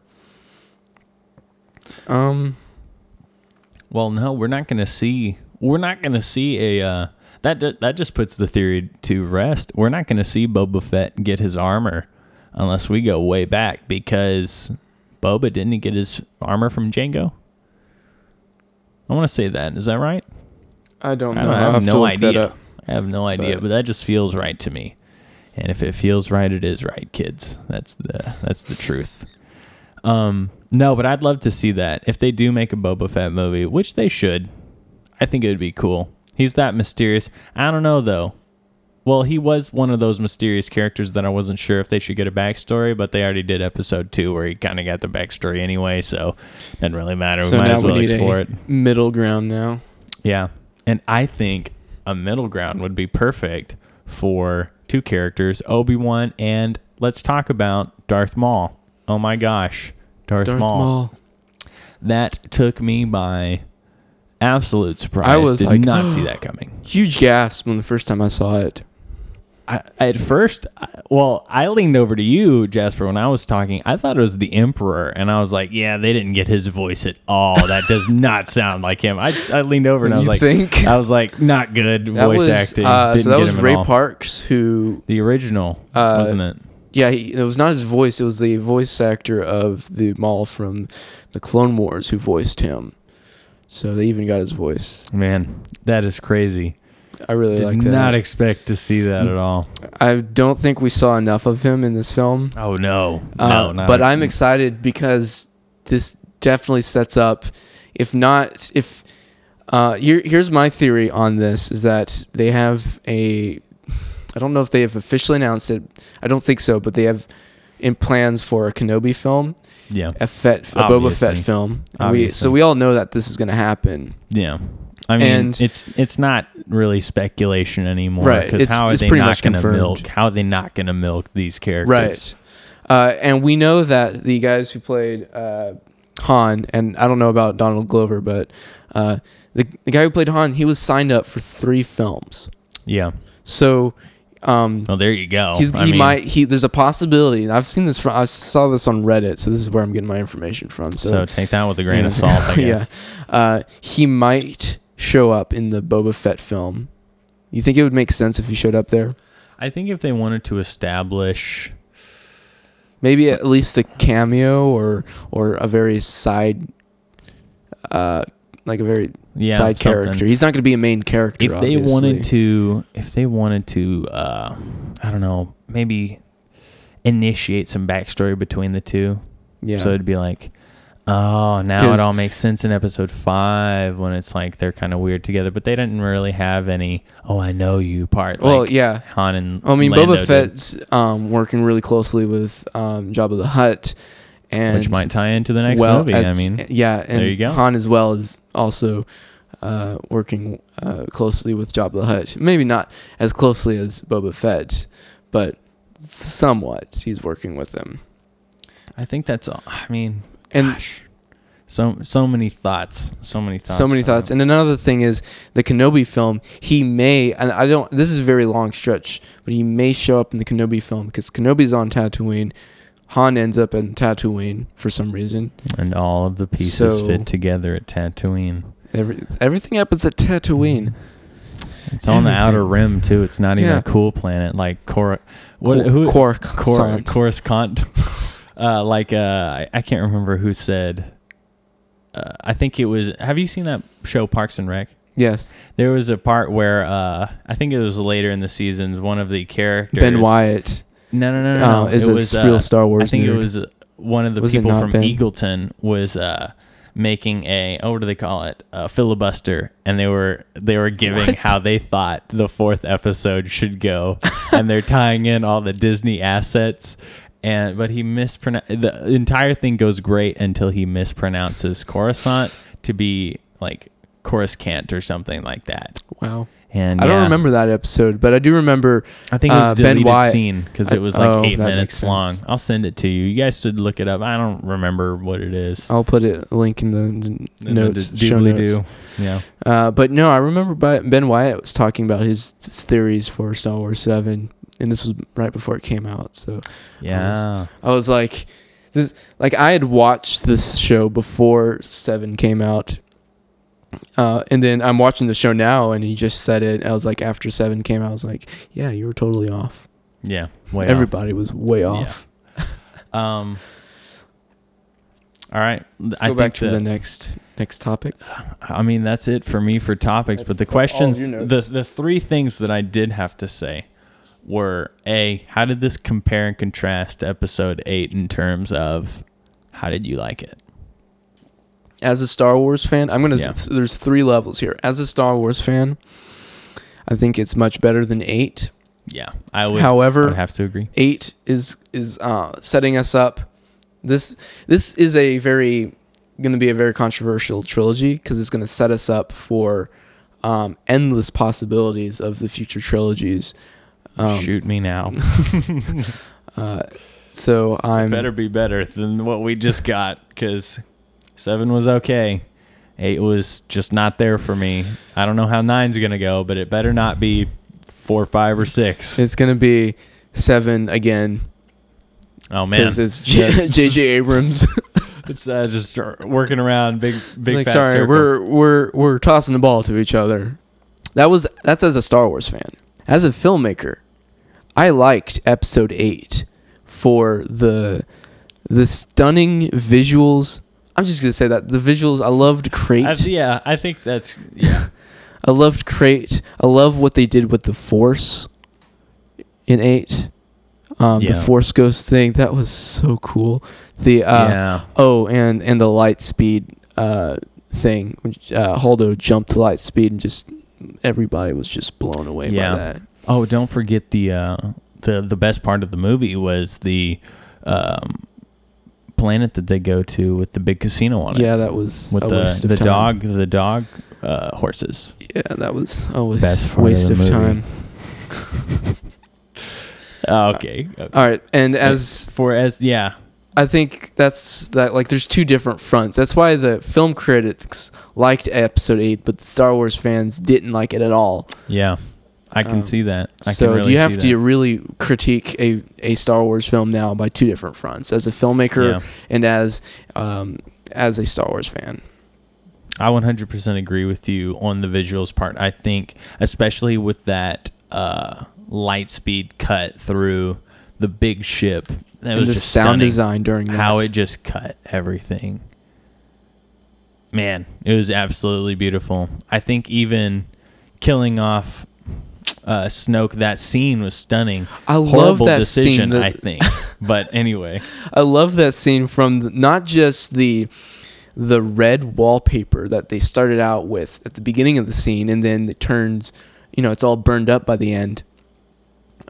Um. Well, no, we're not gonna see. We're not gonna see a uh, that. That just puts the theory to rest. We're not gonna see Boba Fett get his armor. Unless we go way back, because Boba didn't he get his armor from Jango? I want to say that. Is that right? I don't know. I, don't, I have, I have no idea. I have no idea, but, but that just feels right to me. And if it feels right, it is right, kids. That's the that's the truth. Um, no, but I'd love to see that if they do make a Boba Fett movie, which they should. I think it would be cool. He's that mysterious. I don't know though. Well, he was one of those mysterious characters that I wasn't sure if they should get a backstory, but they already did episode two where he kind of got the backstory anyway, so it doesn't really matter. We so might now as well we need explore a it. Middle ground now. Yeah, and I think a middle ground would be perfect for two characters, Obi-Wan, and let's talk about Darth Maul. Oh my gosh, Darth, Darth Maul. Maul. That took me by... absolute surprise. I was did like, not see that coming. Huge gasp when the first time I saw it. I, at first, I, well, I leaned over to you, Jasper, when I was talking. I thought it was the Emperor, and I was like, yeah, they didn't get his voice at all. That does not sound like him. I, I leaned over, and I was you like, think? I was like, not good that voice was, acting. Uh, didn't so that get was him Ray all. Parks, who... The original, uh, wasn't it? Yeah, he, it was not his voice. It was the voice actor of the Maul from the Clone Wars who voiced him. So they even got his voice. Man, that is crazy. I really Did like that. Did not expect to see that at all. I don't think we saw enough of him in this film. Oh, no. Uh, no, but I'm excited because this definitely sets up, if not, if, uh, here, here's my theory on this, is that they have a, I don't know if they have officially announced it. I don't think so, but they have in plans for a Kenobi film. Yeah. A, Fett, a Boba Fett film. We, so we all know that this is going to happen. Yeah. I mean, and, it's it's not really speculation anymore, right? Because how are they not going to milk? How are they not going to milk these characters? Right. Uh, and we know that the guys who played uh, Han, and I don't know about Donald Glover, but uh, the the guy who played Han, he was signed up for three films. Yeah. So. Um, well, there you go. He's, he I mean, might. He there's a possibility. I've seen this. From, I saw this on Reddit, so this is where I'm getting my information from. So, so take that with a grain yeah. of salt. I guess. Yeah. Uh, he might show up in the Boba Fett film. You think it would make sense if he showed up there? I think if they wanted to establish maybe at least a cameo or or a very side uh like a very yeah, side something. character. He's not going to be a main character. If obviously. they wanted to if they wanted to uh I don't know, maybe initiate some backstory between the two. Yeah. So it'd be like, oh, now it all makes sense in episode five when it's like they're kind of weird together, but they didn't really have any, oh, I know you part. Like well, yeah. Han and I mean, Lando Boba Fett's um, working really closely with um, Jabba the Hutt. And which might tie into the next well, movie. I, I mean, yeah. And there you go. Han as well is also uh, working uh, closely with Jabba the Hutt. Maybe not as closely as Boba Fett, but somewhat he's working with them. I think that's all. I mean... And Gosh. so so many thoughts, so many thoughts, so many thoughts. Him. And another thing is the Kenobi film. He may, and I don't. This is a very long stretch, but he may show up in the Kenobi film because Kenobi's on Tatooine. Han ends up in Tatooine for some reason, and all of the pieces so, fit together at Tatooine. Every everything happens at Tatooine. It's on everything. The outer rim too. It's not yeah. even a cool planet like Cor. What Cor- who? Coruscant. Cor- Cor- Cor- Uh, like, uh, I, I can't remember who said, uh, I think it was, have you seen that show Parks and Rec? Yes. There was a part where, uh, I think it was later in the seasons, one of the characters. Ben Wyatt. No, no, no, no. Uh, is it was a real uh, Star Wars I think nerd. It was uh, one of the was people from Ben? Eagleton was, uh, making a, oh, what do they call it? A filibuster. And they were, they were giving what? how they thought the fourth episode should go. And they're tying in all the Disney assets. And but he mispronounced the entire thing goes great until he mispronounces Coruscant to be like Coruscant or something like that. Wow. And I yeah. don't remember that episode, but I do remember. I think it was uh, a deleted Ben Wyatt. scene because it was like oh, eight minutes long. I'll send it to you. You guys should look it up. I don't remember what it is. I'll put a link in the, in in notes, the d- show notes. Yeah. Uh, but no, I remember Ben Wyatt was talking about his theories for Star Wars seven. And this was right before it came out, so yeah, I was, I was like, this like I had watched this show before Seven came out, uh, and then I'm watching the show now, and he just said it. I was like, after Seven came out, I was like, yeah, you were totally off. Yeah, way everybody off. was way off. Yeah. um. All right, Let's I go back to the, the next next topic. I mean, that's it for me for topics, that's, but the questions, the the three things that I did have to say. Were A, how did this compare and contrast to episode eight in terms of how did you like it? As a Star Wars fan, I'm going to, yeah. there's three levels here. As a Star Wars fan, I think it's much better than eight. Yeah. I would, However, I would have to agree. eight is, is uh, setting us up. This, this is a very, going to be a very controversial trilogy because it's going to set us up for um, endless possibilities of the future trilogies. Um, Shoot me now. uh, so I'm... It better be better than what we just got, because seven was okay. eight was just not there for me. I don't know how nine's going to go, but it better not be four, five, or six. It's going to be seven again. Oh, man. Because it's J J Abrams. It's uh, just working around big, big, like, fat sorry, circle. we're we're we're tossing the ball to each other. That was that's as a Star Wars fan. As a filmmaker, I liked Episode Eight for the the stunning visuals. I'm just gonna say that the visuals. I loved Crate. That's, yeah, I think that's yeah. I loved Crate. I love what they did with the Force in Eight. Um, yeah. The Force Ghost thing, that was so cool. The uh, yeah. oh, and and the light speed uh, thing, which, uh, Holdo jumped to light speed, and just everybody was just blown away yeah. by that. Oh, don't forget the uh, the the best part of the movie was the um, planet that they go to with the big casino on it. Yeah, that was with a the waste the of time. dog the dog uh, horses. Yeah, that was always best part waste of, the of time. Okay. okay. All right. And as for as yeah, I think that's that. Like, there's two different fronts. That's why the film critics liked Episode Eight, but the Star Wars fans didn't like it at all. Yeah, I can um, see that. I so can really you have to that. really critique a, a Star Wars film now by two different fronts, as a filmmaker yeah. and as um as a Star Wars fan. I one hundred percent agree with you on the visuals part. I think especially with that. Uh, light speed cut through the big ship. That and was the just sound design during that. How it just cut everything. Man, it was absolutely beautiful. I think even killing off uh, Snoke, that scene was stunning. I love Horrible that decision, scene. That I think. But anyway, I love that scene from the, not just the the red wallpaper that they started out with at the beginning of the scene, and then it turns. You know, it's all burned up by the end.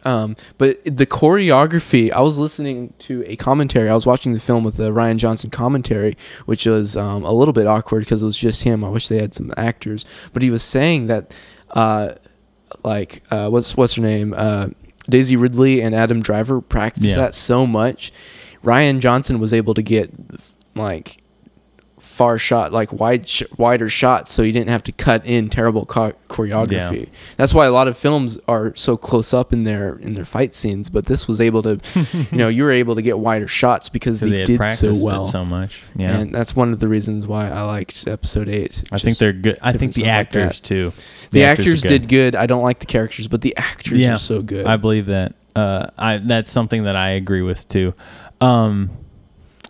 Um, but the choreography, I was listening to a commentary. I was watching the film with the Rian Johnson commentary, which was um, a little bit awkward because it was just him. I wish they had some actors. But he was saying that, uh, like, uh, what's what's her name? Uh, Daisy Ridley and Adam Driver practiced yeah. that so much. Rian Johnson was able to get, like, far shot, like wide sh- wider shots, so you didn't have to cut in terrible co- choreography. Yeah. That's why a lot of films are so close up in their in their fight scenes, but this was able to, you know, you were able to get wider shots because they, they did so well, so much. Yeah, and that's one of the reasons why I liked Episode Eight. I think they're good. I think the actors like too. The, the actors, actors good. did good. I don't like the characters, but the actors yeah, are so good. I believe that. Uh, I that's something that I agree with too. Um,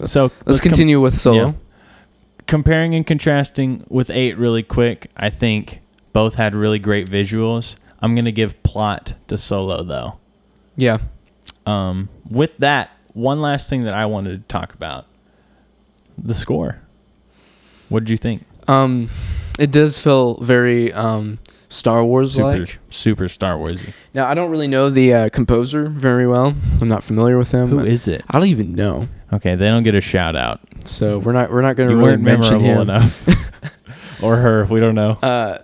so let's, let's continue com- with Solo. Yeah. Comparing and contrasting with eight really quick, I think both had really great visuals. I'm going to give plot to Solo, though. Yeah. Um, with that, one last thing that I wanted to talk about. The score. What did you think? Um, it does feel very um, Star Wars-like. Super, super Star Wars-y. Now, I don't really know the uh, composer very well. I'm not familiar with him. Who I, is it? I don't even know. Okay, they don't get a shout out, so we're not we're not going to really mention him enough. Or her. If we don't know. Uh,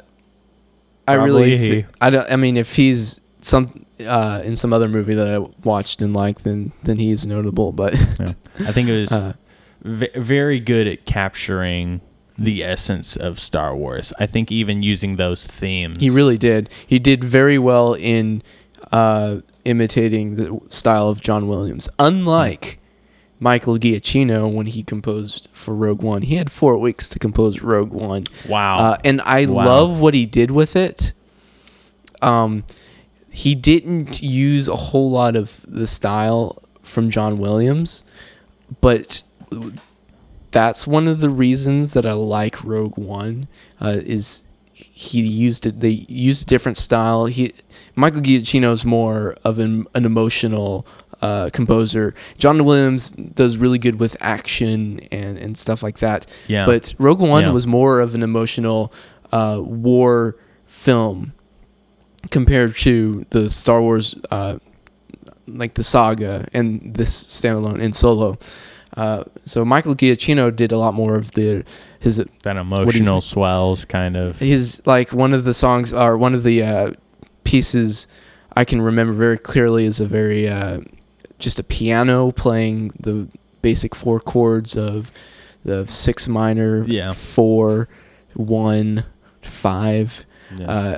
I Probably really, th- I don't. I mean, if he's some uh, in some other movie that I watched and liked, then then he is notable. But yeah. I think it was uh, v- very good at capturing the essence of Star Wars. I think even using those themes, he really did. He did very well in uh, imitating the style of John Williams, unlike. Michael Giacchino, when he composed for Rogue One, he had four weeks to compose Rogue One. Wow! Uh, and I wow. love what he did with it. Um, he didn't use a whole lot of the style from John Williams, but that's one of the reasons that I like Rogue One. Uh, is he used it? They used a different style. He Michael Giacchino is more of an, an emotional. Uh, composer. John Williams does really good with action and, and stuff like that. Yeah. But Rogue One yeah. was more of an emotional uh, war film compared to the Star Wars, uh, like the saga and this standalone in Solo. Uh, so Michael Giacchino did a lot more of the his that emotional you, swells kind of. His like one of the songs or one of the uh, pieces I can remember very clearly is a very. Uh, just a piano playing the basic four chords of the six minor, yeah. four, one, five. Yeah. Uh,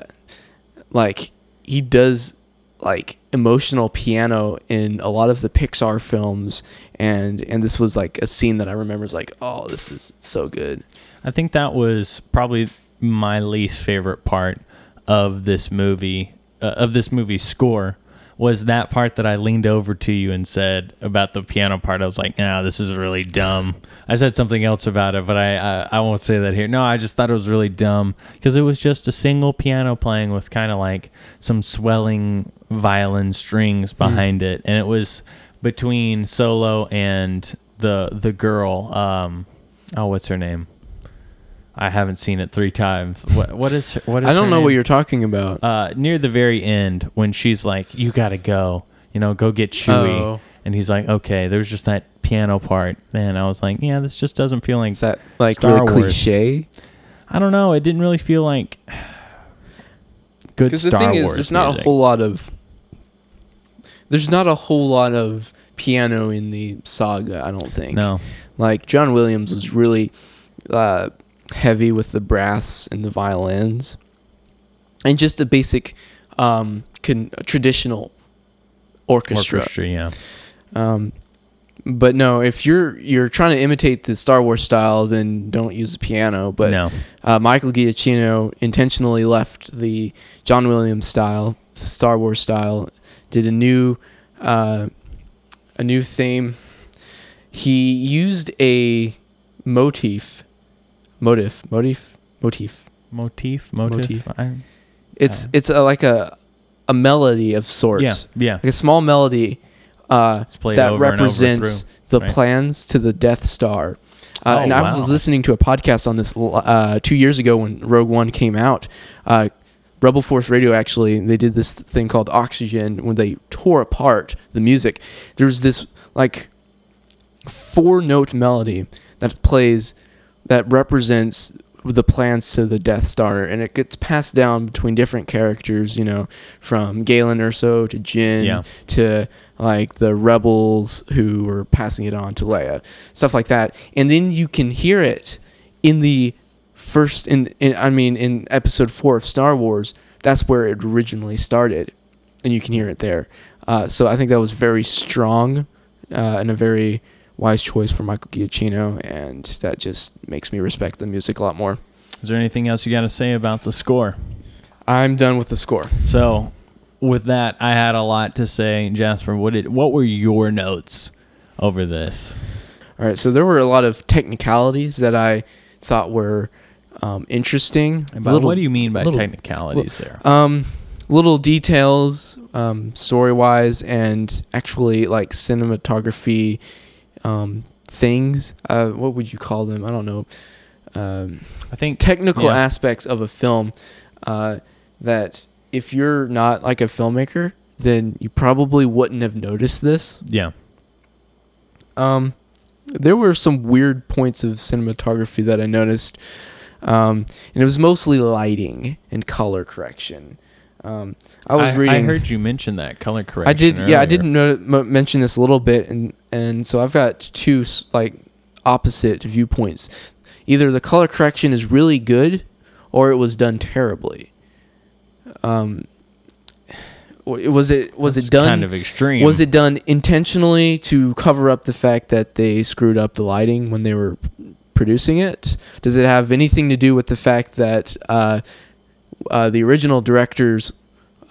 like he does like emotional piano in a lot of the Pixar films, and and this was like a scene that I remember is like, oh, this is so good. I think that was probably my least favorite part of this movie, uh, of this movie's score, was that part that I leaned over to you and said about the piano part. I was like, no, this is really dumb. I said something else about it, but I, I, I won't say that here. No, I just thought it was really dumb because it was just a single piano playing with kind of like some swelling violin strings behind mm. it. And it was between Solo and the the girl. Um, oh, what's her name? I haven't seen it three times. What what is her, what is I don't her know name? What you're talking about. Uh, near the very end when she's like, "You gotta go, you know, go get Chewie," oh. and he's like, "Okay." There's just that piano part, and I was like, "Yeah, this just doesn't feel like is that like Star really Wars. Cliche." I don't know. It didn't really feel like good Star the thing Wars. Is, there's not music. a whole lot of there's not a whole lot of piano in the saga. I don't think. No, like John Williams was really. Uh, heavy with the brass and the violins and just a basic um con- traditional orchestra, orchestra yeah um but no, if you're you're trying to imitate the Star Wars style, then don't use the piano. But no. uh, Michael Giacchino intentionally left the John Williams style, Star Wars style, did a new uh a new theme. He used a motif Motif, motif, motif, motif, motif. motif. It's uh, it's a, like a a melody of sorts. Yeah, yeah. Like a small melody uh, that represents through, the right? plans to the Death Star. Uh, oh, and I wow. was listening to a podcast on this uh, two years ago when Rogue One came out. Uh, Rebel Force Radio, actually, they did this thing called Oxygen when they tore apart the music. There's this like four note melody that plays. That represents the plans to the Death Star, and it gets passed down between different characters, you know, from Galen Erso to Jyn yeah. to like the rebels who were passing it on to Leia, stuff like that. And then you can hear it in the first, in, in I mean, in episode four of Star Wars. That's where it originally started, and you can hear it there. Uh, so I think that was very strong uh, and a very wise choice for Michael Giacchino, and that just makes me respect the music a lot more. Is there anything else you got to say about the score? I'm done with the score. So, with that, I had a lot to say. Jasper, what did what were your notes over this? All right, so there were a lot of technicalities that I thought were um, interesting. And by little, what do you mean by little, technicalities little, there? Um, little details, um, story-wise, and actually like cinematography. Um, things, uh, what would you call them? I don't know. Um, I think technical yeah. aspects of a film uh, that if you're not like a filmmaker, then you probably wouldn't have noticed this. Yeah. Um, there were some weird points of cinematography that I noticed, um, and it was mostly lighting and color correction. Um, I was I, reading. I heard you mention that color correction. I did. Earlier. Yeah, I didn't know, m- mention this a little bit, and and so I've got two like opposite viewpoints. Either the color correction is really good, or it was done terribly. Um, was it was That's it done kind of extreme? Was it done intentionally to cover up the fact that they screwed up the lighting when they were producing it? Does it have anything to do with the fact that? Uh, Uh, the original directors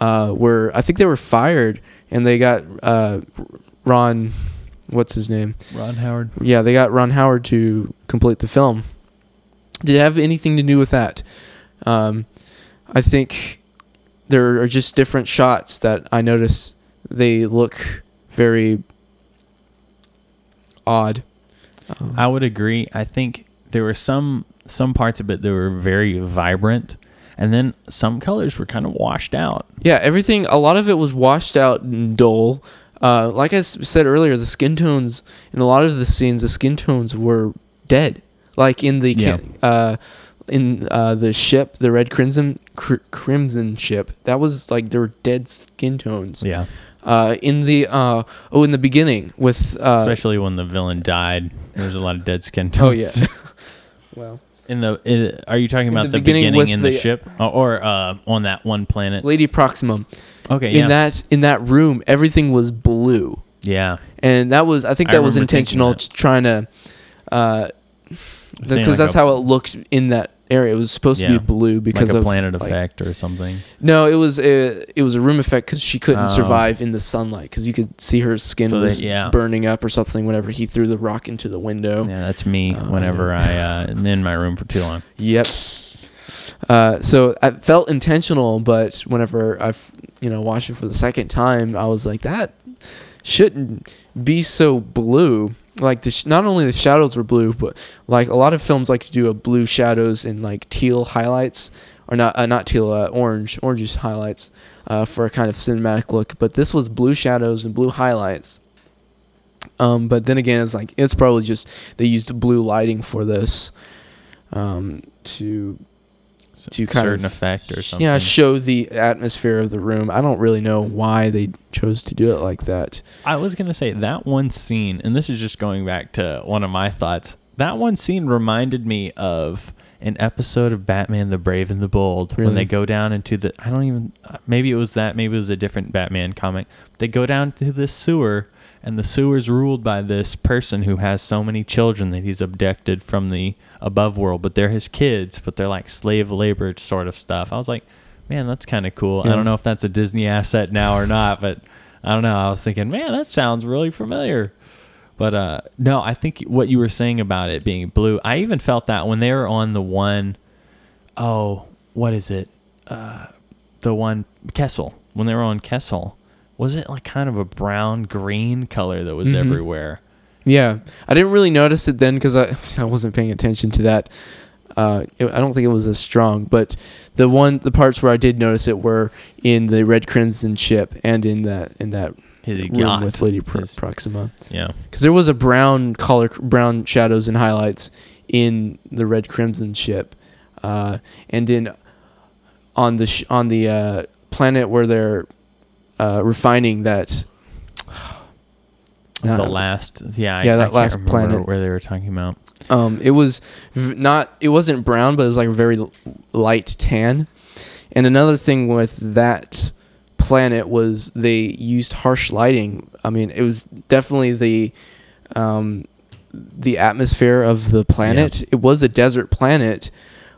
uh, were, I think they were fired, and they got uh, Ron, what's his name? Ron Howard. Yeah, they got Ron Howard to complete the film. Did it have anything to do with that? Um, I think there are just different shots that I notice they look very odd. Um, I would agree. I think there were some, some parts of it that were very vibrant. And then some colors were kind of washed out. Yeah, everything, a lot of it was washed out and dull. Uh, like I s- said earlier, the skin tones, in a lot of the scenes, the skin tones were dead. Like in the yeah. uh, in uh, the ship, the Red Crimson cr- Crimson ship, that was like, there were dead skin tones. Yeah. Uh, in the, uh, oh, in the beginning with... Uh, Especially when the villain died, there was a lot of dead skin tones. Oh, yeah. Well... In the in, are you talking about the, the beginning, beginning in the, the ship or, or uh, on that one planet? Lady Proximum. Okay. Yeah. In that in that room, everything was blue. Yeah. And that was I think that I was intentional, that. trying to, because uh, th- like that's a, how it looks in that area. It was supposed yeah, to be blue because like a of planet like, effect or something. No, it was a, it was a room effect because she couldn't oh. survive in the sunlight because you could see her skin so was that, yeah. burning up or something whenever he threw the rock into the window. Yeah, that's me uh, whenever I, I uh, in my room for too long. Yep. Uh, so it felt intentional, but whenever I, you know, watched it for the second time, I was like, that shouldn't be so blue. Like the sh- not only the shadows were blue, but like a lot of films like to do a blue shadows and like teal highlights, or not uh, not teal, uh, orange, orangish highlights uh, for a kind of cinematic look. But this was blue shadows and blue highlights. Um, but then again, it's like it's probably just they used blue lighting for this um, to so to kind certain of effect or something. Yeah, show the atmosphere of the room. I don't really know why they chose to do it like that. I was going to say that one scene, and this is just going back to one of my thoughts. That one scene reminded me of an episode of Batman the Brave and the Bold. Really? When they go down into the, I don't even, maybe it was that, maybe it was a different Batman comic. They go down to this sewer, and the sewer's ruled by this person who has so many children that he's abducted from the above world, but they're his kids, but they're like slave labor sort of stuff. I was like, man, that's kind of cool. Yeah. I don't know if that's a Disney asset now or not, but I don't know. I was thinking, man, that sounds really familiar. But uh, no, I think what you were saying about it being blue, I even felt that when they were on the one, oh, what is it? Uh, the one, Kessel. When they were on Kessel, was it like kind of a brown green color that was mm-hmm. everywhere? Yeah. I didn't really notice it then because I, I wasn't paying attention to that. Uh, it, I don't think it was as strong, but the one the parts where I did notice it were in the Red Crimson ship and in that in that his room yacht. With Lady Pro- his, Proxima. Yeah. Because there was a brown color, brown shadows and highlights in the Red Crimson ship, uh, and in on the sh- on the uh, planet where they're. Uh, refining that uh, the last yeah yeah I, that I last planet where they were talking about um it was v- not it wasn't brown, but it was like a very l- light tan. And another thing with that planet was they used harsh lighting. I mean, it was definitely the um the atmosphere of the planet. Yeah. It was a desert planet,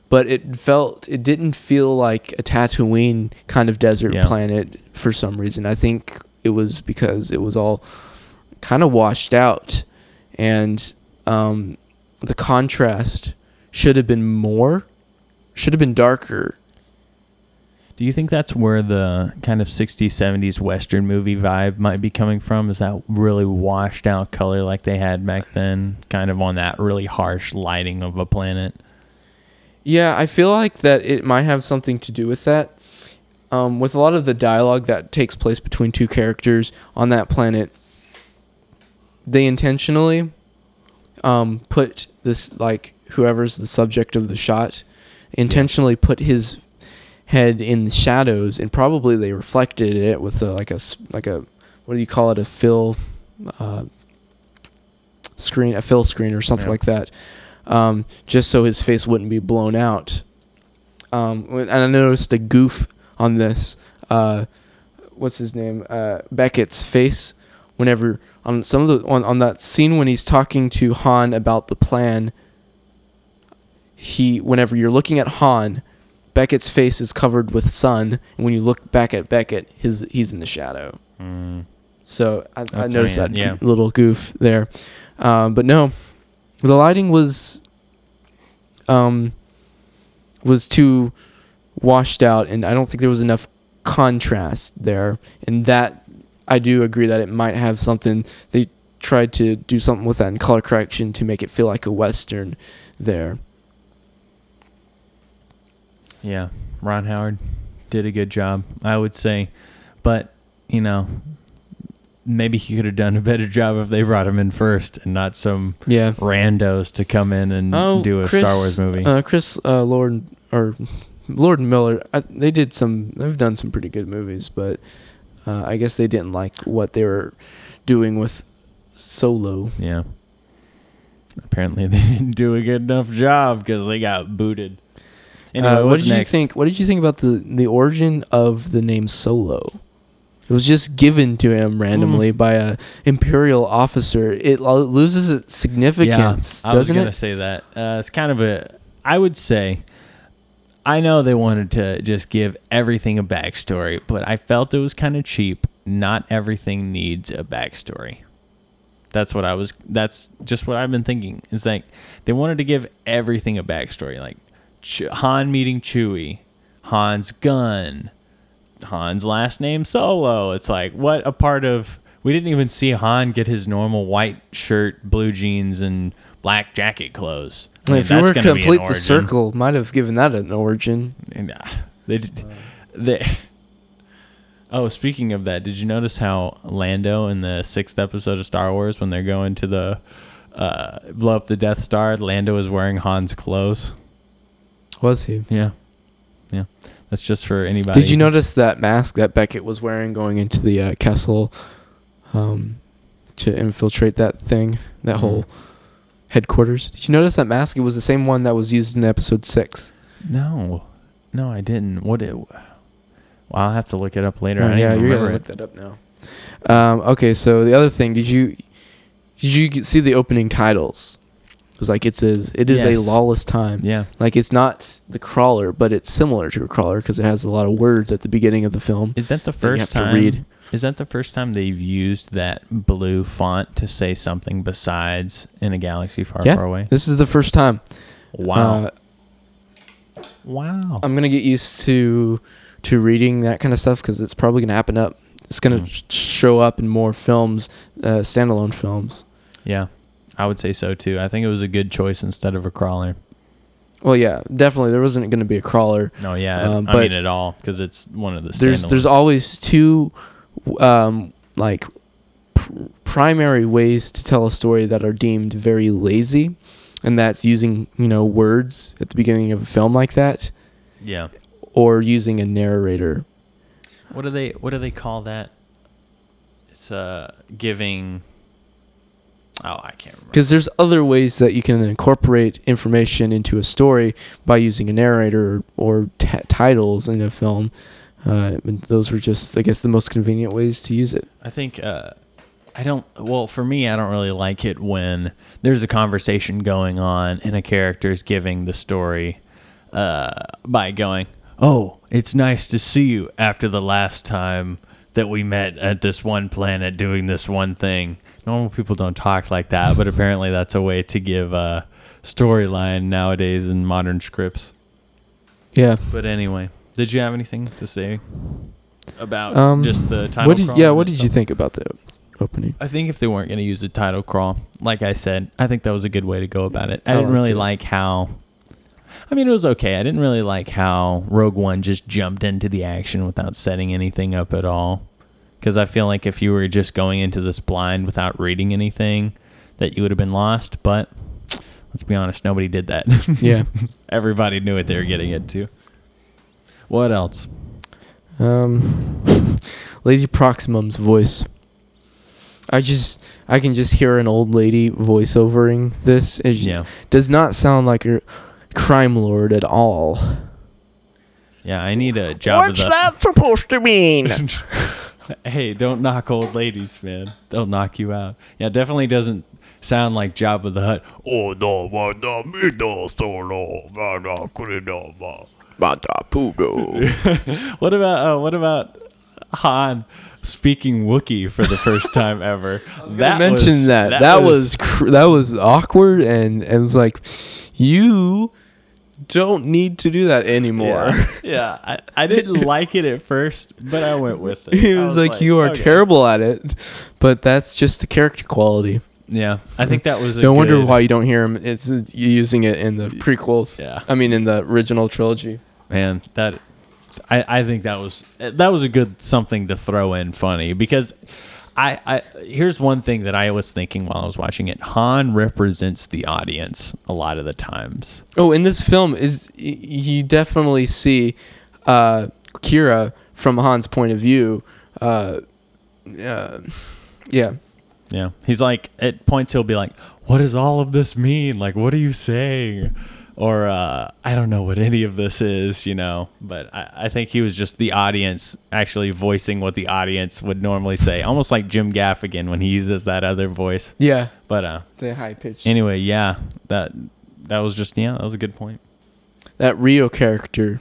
but it felt it didn't feel like a Tatooine kind of desert yeah. planet for some reason. I think it was because it was all kind of washed out, and um, the contrast should have been more, should have been darker. Do you think that's where the kind of sixties, seventies Western movie vibe might be coming from? Is that really washed out color like they had back then, kind of on that really harsh lighting of a planet? Yeah, I feel like that it might have something to do with that. Um, with a lot of the dialogue that takes place between two characters on that planet, they intentionally um, put this, like, whoever's the subject of the shot, intentionally put his head in the shadows, and probably they reflected it with a, like a, like a, what do you call it, a fill uh, screen, a fill screen or something yeah. like that. Um, just so his face wouldn't be blown out. Um, and I noticed a goof on this. Uh, what's his name? Uh, Beckett's face. Whenever on some of the on, on that scene when he's talking to Han about the plan, he whenever you're looking at Han, Beckett's face is covered with sun, and when you look back at Beckett, his he's in the shadow. Mm. So I, I noticed that yeah. little goof there, um, but no. The lighting was um, was too washed out, and I don't think there was enough contrast there. And that, I do agree that it might have something. They tried to do something with that in color correction to make it feel like a Western there. Yeah, Ron Howard did a good job, I would say. But, you know... maybe he could have done a better job if they brought him in first and not some yeah. randos to come in and oh, do a Chris, Star Wars movie. Uh, Chris uh, Lord or Lord Miller, I, they did some. They've done some pretty good movies, but uh, I guess they didn't like what they were doing with Solo. Yeah. Apparently they didn't do a good enough job because they got booted. Anyway, uh, what did next? you think? What did you think about the, the origin of the name Solo? It was just given to him randomly mm. by a imperial officer. It loses its significance, yeah, doesn't it? I was going to say that. Uh, it's kind of a... I would say... I know they wanted to just give everything a backstory, but I felt it was kind of cheap. Not everything needs a backstory. That's what I was... That's just what I've been thinking. It's like, they wanted to give everything a backstory. Like, Ch- Han meeting Chewie. Han's gun. Han's last name Solo. It's like, what a part of... We didn't even see Han get his normal white shirt, blue jeans, and black jacket clothes. I mean, if you were to complete the circle, might have given that an origin. Nah, they, just, they. Oh, speaking of that, did you notice how Lando in the sixth episode of Star Wars, when they're going to the uh, blow up the Death Star, Lando is wearing Han's clothes? Was he? Yeah, yeah. That's just for anybody. Did you notice that mask that Beckett was wearing going into the uh, Kessel um, to infiltrate that thing? That mm-hmm. whole. Headquarters. Did you notice that mask? It was the same one that was used in episode six. No, no, I didn't. What? It, well, I'll have to look it up later. Oh, I yeah, you're gonna look it. that up now. Um, okay, so the other thing, did you did you see the opening titles? It was like it says it is yes. a lawless time. Yeah, like it's not the Crawler, but it's similar to a Crawler because it has a lot of words at the beginning of the film. Is that the first that you have time? To read? Is that the first time they've used that blue font to say something besides in a galaxy far, yeah, far away? This is the first time. Wow. Uh, wow. I'm going to get used to to reading that kind of stuff because it's probably going to happen up. It's going to mm. show up in more films, uh, standalone films. Yeah, I would say so too. I think it was a good choice instead of a Crawler. Well, yeah, definitely. There wasn't going to be a Crawler. No, yeah, um, I mean at all because it's one of the standalone. There's, there's always two... Um, like pr- primary ways to tell a story that are deemed very lazy, and that's using, you know, words at the beginning of a film like that, yeah, or using a narrator. What do they What do they call that? It's uh giving. Oh, I can't remember. Because there's other ways that you can incorporate information into a story by using a narrator or t- titles in a film. Uh, and those were just, I guess, the most convenient ways to use it. I think, uh, I don't, well, for me, I don't really like it when there's a conversation going on and a character is giving the story uh, by going, oh, it's nice to see you after the last time that we met at this one planet doing this one thing. Normal people don't talk like that, but apparently that's a way to give a storyline nowadays in modern scripts. Yeah. But anyway. Did you have anything to say about um, just the title what did, crawl? Yeah, what did you think about the opening? I think if they weren't going to use a title crawl, like I said, I think that was a good way to go about it. I, I didn't really like how... I mean, it was okay. I didn't really like how Rogue One just jumped into the action without setting anything up at all. Because I feel like if you were just going into this blind without reading anything, that you would have been lost. But let's be honest, nobody did that. Yeah. Everybody knew what they were getting into. What else? Um, Lady Proximum's voice. I just, I can just hear an old lady voiceovering this. It yeah. does not sound like a crime lord at all. Yeah, I need a job. What's of the- that supposed to mean? Hey, don't knock old ladies, man. They'll knock you out. Yeah, definitely doesn't sound like Jabba the Hutt. Oh no, my no, so no, what about uh, what about Han speaking Wookiee for the first time ever? I was that mentioned was, that that, that was, was cr- that was awkward and, and it was like, you don't need to do that anymore. Yeah, yeah. I, I didn't like it at first, but I went with it. It was, was like, like you are okay. terrible at it, but that's just the character quality. Yeah, I think that was a No good, wonder why you don't hear him. It's you using it in the prequels. Yeah, I mean in the original trilogy. Man, that I, I think that was that was a good something to throw in funny because I, I here's one thing that I was thinking while I was watching it. Han represents the audience a lot of the times. Oh, in this film is you definitely see uh, Qi'ra from Han's point of view. Uh, uh, yeah, Yeah. He's like, at points he'll be like, what does all of this mean? Like, what are you saying? Or uh, I don't know what any of this is, you know. But I, I think he was just the audience actually voicing what the audience would normally say. Almost like Jim Gaffigan when he uses that other voice. Yeah. But uh, the high pitch. Anyway, yeah. That that was just, yeah, that was a good point. That Rio character,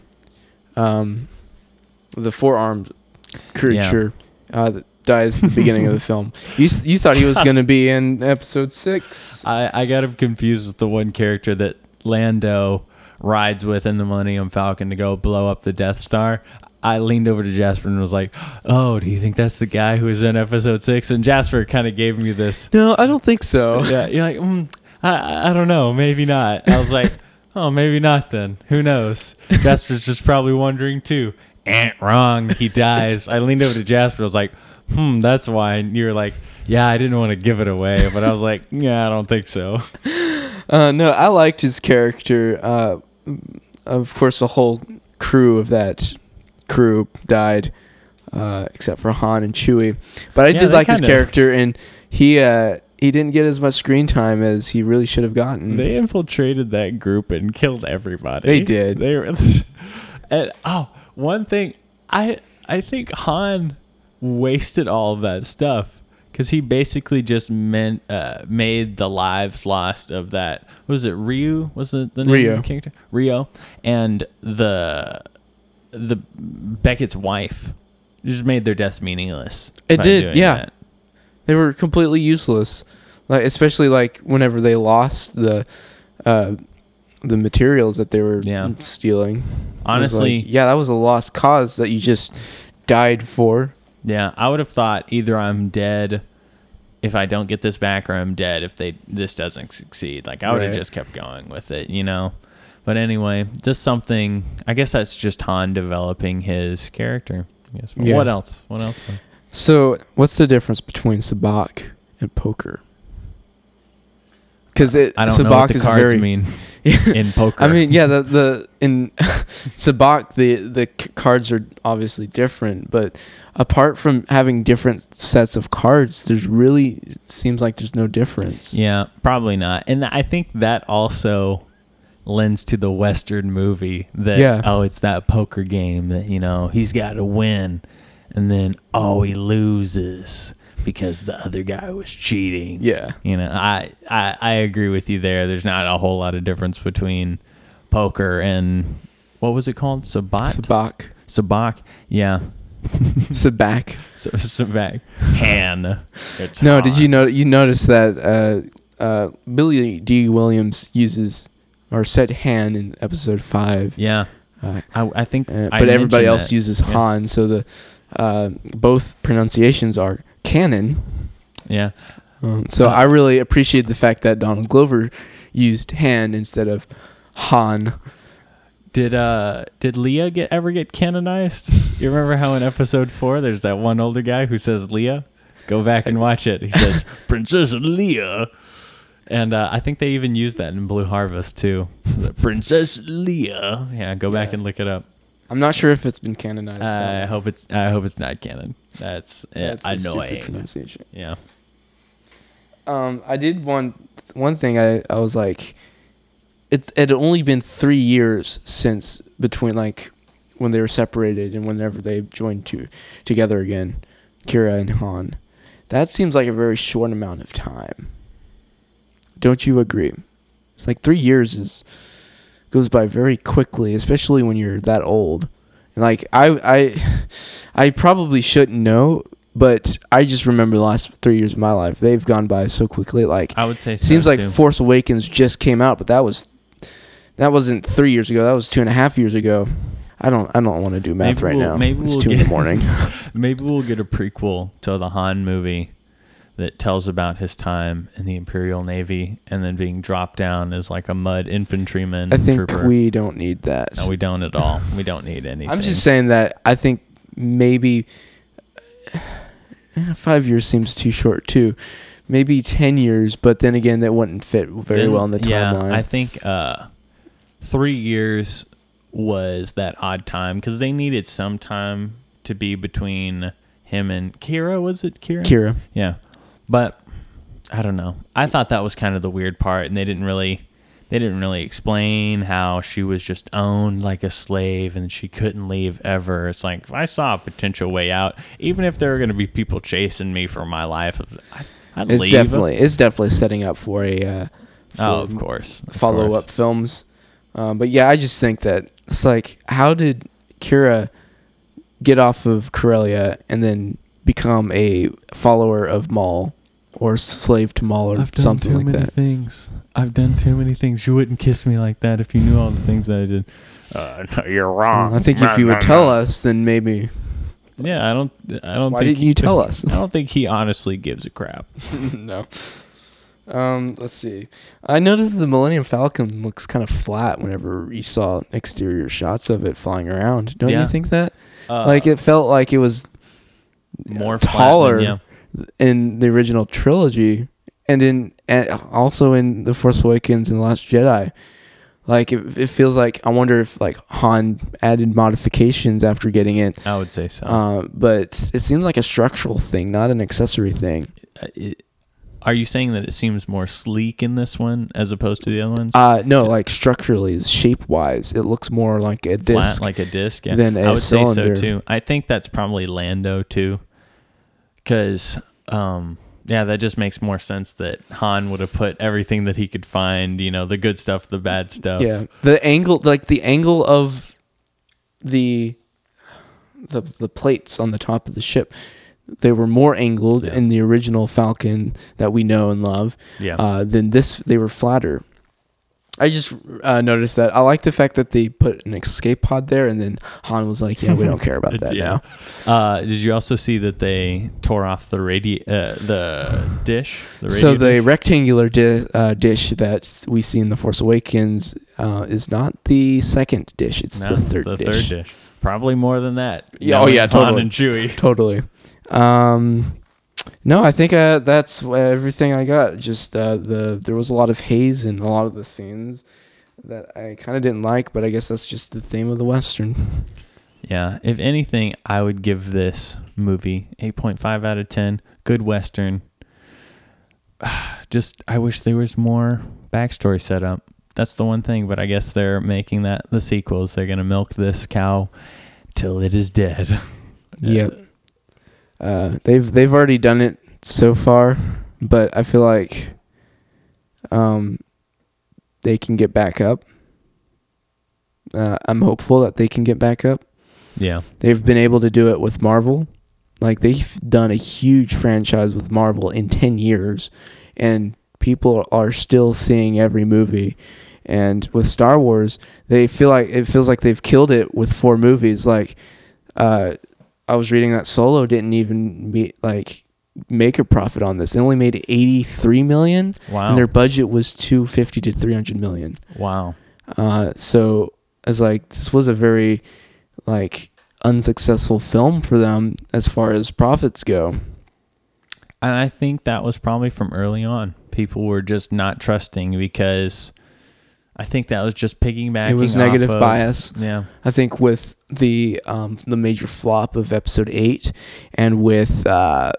um, the forearmed creature, yeah. uh, dies at the beginning of the film. You you thought he was going to be in episode six. I, I got him confused with the one character that Lando rides with in the Millennium Falcon to go blow up the Death Star. I leaned over to Jasper and was like, oh, do you think that's the guy who was in episode six? And Jasper kind of gave me this. No, I don't think so. Yeah, you're like, mm, I, I don't know. Maybe not. I was like, oh, maybe not then. Who knows? Jasper's just probably wondering too. Eh, wrong. He dies. I leaned over to Jasper. I was like, hmm, that's why. And you were like, yeah, I didn't want to give it away. But I was like, yeah, I don't think so. Uh, no, I liked his character. Uh, of course, the whole crew of that crew died, uh, except for Han and Chewie. But I yeah, did like his character, and he... Uh, He didn't get as much screen time as he really should have gotten. They infiltrated that group and killed everybody. They did. They were, and oh, one thing, I I think Han wasted all of that stuff because he basically just meant uh, made the lives lost of that. What was it? Ryu was the, the name Rio. of the character? Rio and the the Beckett's wife just made their deaths meaningless. It did, yeah. That. They were completely useless, like especially like whenever they lost the uh, the materials that they were yeah. stealing. Honestly, like, yeah, that was a lost cause that you just died for. Yeah, I would have thought either I'm dead if I don't get this back, or I'm dead if they this doesn't succeed. Like I would right. have just kept going with it, you know. But anyway, just something. I guess that's just Han developing his character. I guess. Yeah. What else? What else? Though? So, what's the difference between Sabacc and poker? Because it I don't Sabacc know what the is cards very mean in poker. I mean, yeah, the the in Sabacc the the cards are obviously different, but apart from having different sets of cards, there's really it seems like there's no difference. Yeah, probably not. And I think that also lends to the Western movie that yeah. oh, it's that poker game that you know he's got to win. And then, oh, he loses because the other guy was cheating. Yeah. You know, I, I, I agree with you there. There's not a whole lot of difference between poker and, what was it called? Sabacc? Sabacc. Sabacc, yeah. Sabacc. Sabacc. Han. It's no, Han. Did you know, you notice that uh, uh, Billy D. Williams uses, or said Han in episode five. Yeah. Uh, I, I think. Uh, but I everybody else that. uses yeah. Han, so the... Uh, both pronunciations are canon. Yeah. Um, so uh, I really appreciate the fact that Donald Glover used Han instead of Han. Did uh did Leia get ever get canonized? You remember how in episode four there's that one older guy who says Leia? Go back and watch it. He says Princess Leia. And uh, I think they even used that in Blue Harvest too. The Princess Leia. Yeah, go back yeah. and look it up. I'm not sure if it's been canonized. Uh, I hope it's. I hope it's not canon. That's it. I know I pronunciation. Yeah. Um, I did one. One thing I, I was like, it had only been three years since between like when they were separated and whenever they joined to together again, Qi'ra and Han. That seems like a very short amount of time. Don't you agree? It's like three years is. Goes by very quickly, especially when you're that old. And like I, I, I probably shouldn't know, but I just remember the last three years of my life. They've gone by so quickly. Like I would say, so seems like too. Force Awakens just came out, but that was, that wasn't three years ago. That was two and a half years ago. I don't, I don't want to do math maybe right we'll, now. Maybe it's we'll two get, in the morning. Maybe we'll get a prequel to the Han movie that tells about his time in the Imperial Navy and then being dropped down as like a mud infantryman. I think trooper. We don't need that. No, we don't at all. We don't need anything. I'm just saying that I think maybe uh, five years seems too short too. Maybe ten years, but then again, that wouldn't fit very then, well in the timeline. Yeah, I think uh, three years was that odd time because they needed some time to be between him and Qi'ra. Was it Qi'ra? Qi'ra. Yeah. But I don't know. I thought that was kind of the weird part, and they didn't really they didn't really explain how she was just owned like a slave and she couldn't leave ever. It's like, I saw a potential way out, even if there were going to be people chasing me for my life. I, I'd it's leave. Definitely, it's definitely setting up for a uh, for oh, of course of follow course. up films. Um, but yeah, I just think that it's like, how did Qi'ra get off of Corellia and then become a follower of Maul? Or slave to Maul, or I've done something too like many that. Things. I've done too many things. You wouldn't kiss me like that if you knew all the things that I did. Uh, no, you're wrong. I think no, if you no, would no. tell us, then maybe. Yeah, I don't. I don't. Why think didn't he, you tell us? I don't think he honestly gives a crap. No. Um. Let's see. I noticed the Millennium Falcon looks kind of flat whenever you saw exterior shots of it flying around. Don't yeah. you think that? Uh, like it felt like it was more taller. Flat than, yeah. in the original trilogy, and in and also in The Force Awakens and The Last Jedi. Like it, it feels like, I wonder if like Han added modifications after getting it. I would say so. Uh, but it seems like a structural thing, not an accessory thing. It, are you saying that it seems more sleek in this one as opposed to the other ones? Uh, no, yeah. Like structurally, shape-wise, it looks more like a disc. Flat, like a disc, yeah. Than a I would cylinder. Say so too. I think that's probably Lando too. Because, um, yeah, that just makes more sense that Han would have put everything that he could find, you know, the good stuff, the bad stuff. Yeah, the angle, like the angle of the the, the plates on the top of the ship, they were more angled yeah. in the original Falcon that we know and love yeah. uh, than this. They were flatter. I just uh, noticed that. I like the fact that they put an escape pod there, and then Han was like, "Yeah, we don't care about that yeah. now." Uh, did you also see that they tore off the radi- uh, the dish? The radio so the dish? rectangular di- uh, dish that we see in The Force Awakens uh, is not the second dish; it's no, the third it's the dish. Third dish. Probably more than that. Yeah, oh yeah, Han totally. And Chewie. Totally. Um, No, I think uh, that's everything I got. Just uh, the there was a lot of haze in a lot of the scenes that I kind of didn't like, but I guess that's just the theme of the Western. Yeah, if anything, I would give this movie eight point five out of ten. Good Western. Just, I wish there was more backstory set up. That's the one thing, but I guess they're making that the sequels. They're going to milk this cow till it is dead. Yep. Uh, they've they've already done it so far, but I feel like um, they can get back up. Uh, I'm hopeful that they can get back up. Yeah, they've been able to do it with Marvel. Like they've done a huge franchise with Marvel in ten years, and people are still seeing every movie. And with Star Wars, they feel like it feels like they've killed it with four movies. Like, uh. I was reading that Solo didn't even be, like make a profit on this. They only made eighty-three million dollars, wow. and their budget was two hundred fifty to three hundred million dollars. Wow. Uh, so I was like, this was a very like unsuccessful film for them as far as profits go. And I think that was probably from early on. People were just not trusting because I think that was just piggybacking. It was negative of, bias. Yeah. I think with the um, the major flop of episode eight, and with uh,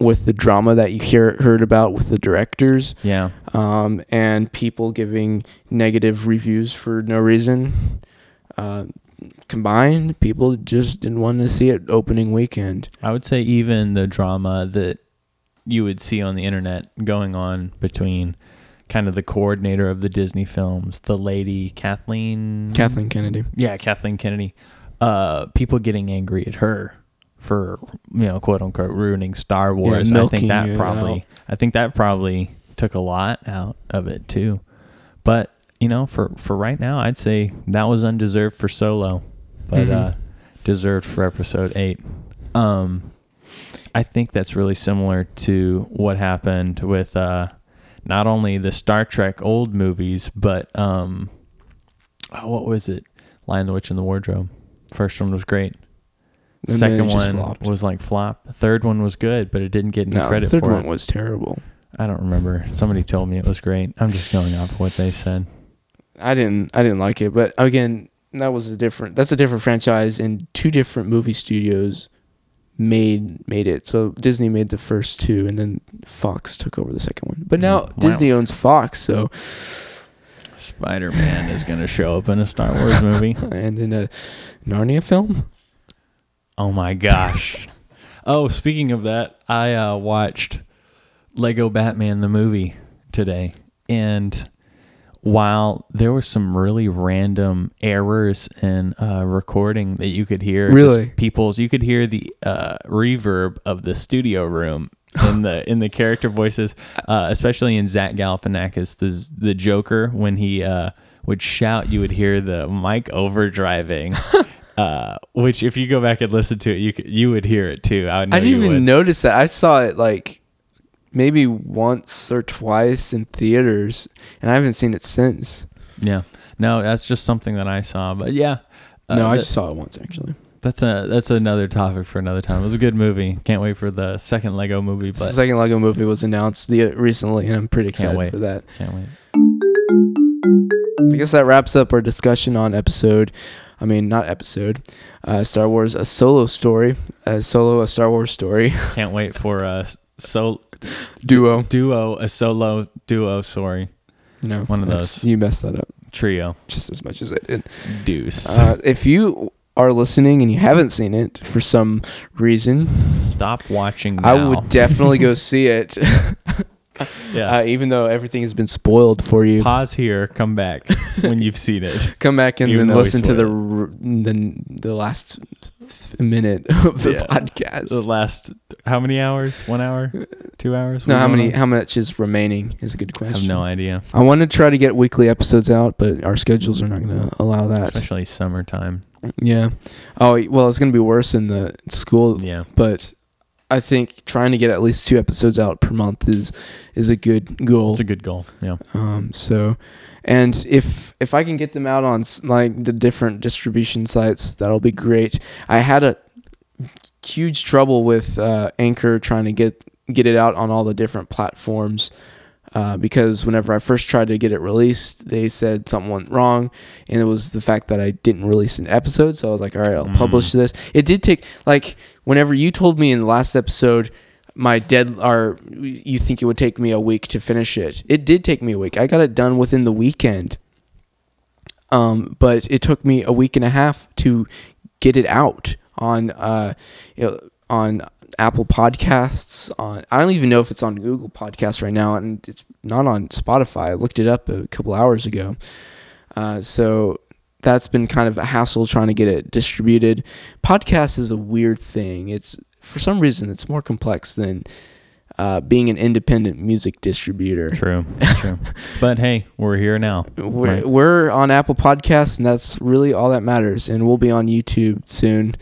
with the drama that you hear heard about with the directors. Yeah. Um, and people giving negative reviews for no reason. Uh, combined, people just didn't want to see it opening weekend. I would say even the drama that you would see on the internet going on between kind of the coordinator of the Disney films, the lady, Kathleen... Kathleen Kennedy. Yeah, Kathleen Kennedy. Uh, people getting angry at her for, you know, quote-unquote, ruining Star Wars. Yeah, I think that probably, I think that probably took a lot out of it, too. But, you know, for, for right now, I'd say that was undeserved for Solo, but mm-hmm. uh, deserved for Episode eight. Um, I think that's really similar to what happened with... Uh, not only the Star Trek old movies, but um, oh, what was it? Lion, the Witch, and the Wardrobe. First one was great. The second one flopped. was like flop. The third one was good, but it didn't get any no, credit for it. The third one was terrible. I don't remember. Somebody told me it was great. I'm just going off of what they said. I didn't. I didn't like it, but again, that was a different. That's a different franchise in two different movie studios made made it. So Disney made the first two, and then Fox took over the second one. But now wow. Disney owns Fox, so Spider-Man is going to show up in a Star Wars movie and in a Narnia film. Oh my gosh. Oh, speaking of that, I uh, watched Lego Batman the movie today, and while there were some really random errors in uh, recording that you could hear, really, people's, you could hear the uh, reverb of the studio room in the in the character voices, uh, especially in Zach Galifianakis, the the Joker, when he uh, would shout, you would hear the mic overdriving. Uh, which, if you go back and listen to it, you you would hear it too. I, know I didn't you even would. notice that. I saw it like maybe once or twice in theaters, and I haven't seen it since. Yeah, no, that's just something that I saw. But yeah, uh, no, I that, saw it once actually. That's a that's another topic for another time. It was a good movie. Can't wait for the second Lego movie. But the second Lego movie was announced the, recently, and I'm pretty excited for that. Can't wait. I guess that wraps up our discussion on episode. I mean, not episode. Uh, Star Wars, a solo story. A solo, a Star Wars story. Can't wait for a solo... Duo. D- duo, a solo duo, sorry. No. One of those. You messed that up. Trio. Just as much as I did. Deuce. Uh, if you are listening and you haven't seen it for some reason... Stop watching now. I would definitely go see it. Yeah. Uh, even though everything has been spoiled for you. Pause here. Come back when you've seen it. Come back and even then listen to the, r- the the last minute of the yeah. podcast. The last how many hours? One hour? Two hours? No, what how many? On? How much is remaining? Is a good question. I have no idea. I want to try to get weekly episodes out, but our schedules are not going to allow that. Especially summertime. Yeah. Oh well, it's going to be worse in the school. Yeah. But. I think trying to get at least two episodes out per month is is a good goal. It's a good goal, yeah. Um, so, and if if I can get them out on like the different distribution sites, that'll be great. I had a huge trouble with uh, Anchor trying to get get it out on all the different platforms uh, because whenever I first tried to get it released, they said something went wrong, and it was the fact that I didn't release an episode. So I was like, all right, I'll mm. publish this. It did take like. Whenever you told me in the last episode, my dead, or you think it would take me a week to finish it. It did take me a week. I got it done within the weekend. Um, but it took me a week and a half to get it out on, uh, you know, on Apple Podcasts. On I don't even know if it's on Google Podcasts right now, and it's not on Spotify. I looked it up a couple hours ago. Uh, so. That's been kind of a hassle trying to get it distributed. Podcast is a weird thing. It's for some reason it's more complex than uh, being an independent music distributor. True, true. But hey, we're here now. We're, right? we're on Apple Podcasts, and that's really all that matters. And we'll be on YouTube soon.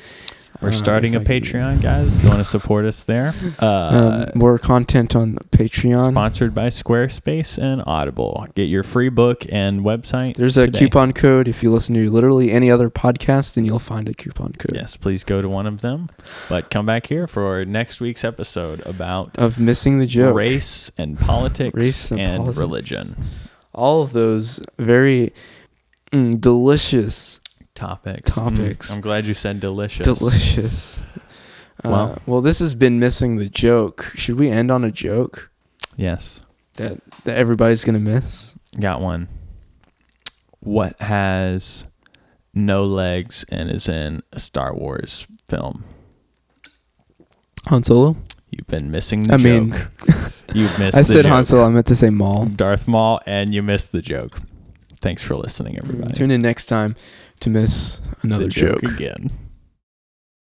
We're starting uh, a I Patreon, can... guys. If you want to support us there, uh, um, more content on Patreon. Sponsored by Squarespace and Audible. Get your free book and website. There's a today. coupon code. If you listen to literally any other podcast, then you'll find a coupon code. Yes, please go to one of them. But come back here for next week's episode about of missing the joke, race and politics, race and, and politics. Religion. All of those very mm, delicious. Topics. Topics. Mm, I'm glad you said delicious. Delicious. Uh, well, well, this has been missing the joke. Should we end on a joke? Yes. That that everybody's gonna miss. Got one. What has no legs and is in a Star Wars film? Han Solo. You've been missing the I joke. I mean, you've missed. I the said joke. Han Solo. I meant to say Maul. Darth Maul, and you missed the joke. Thanks for listening, everybody. Tune in next time to miss another joke. joke again.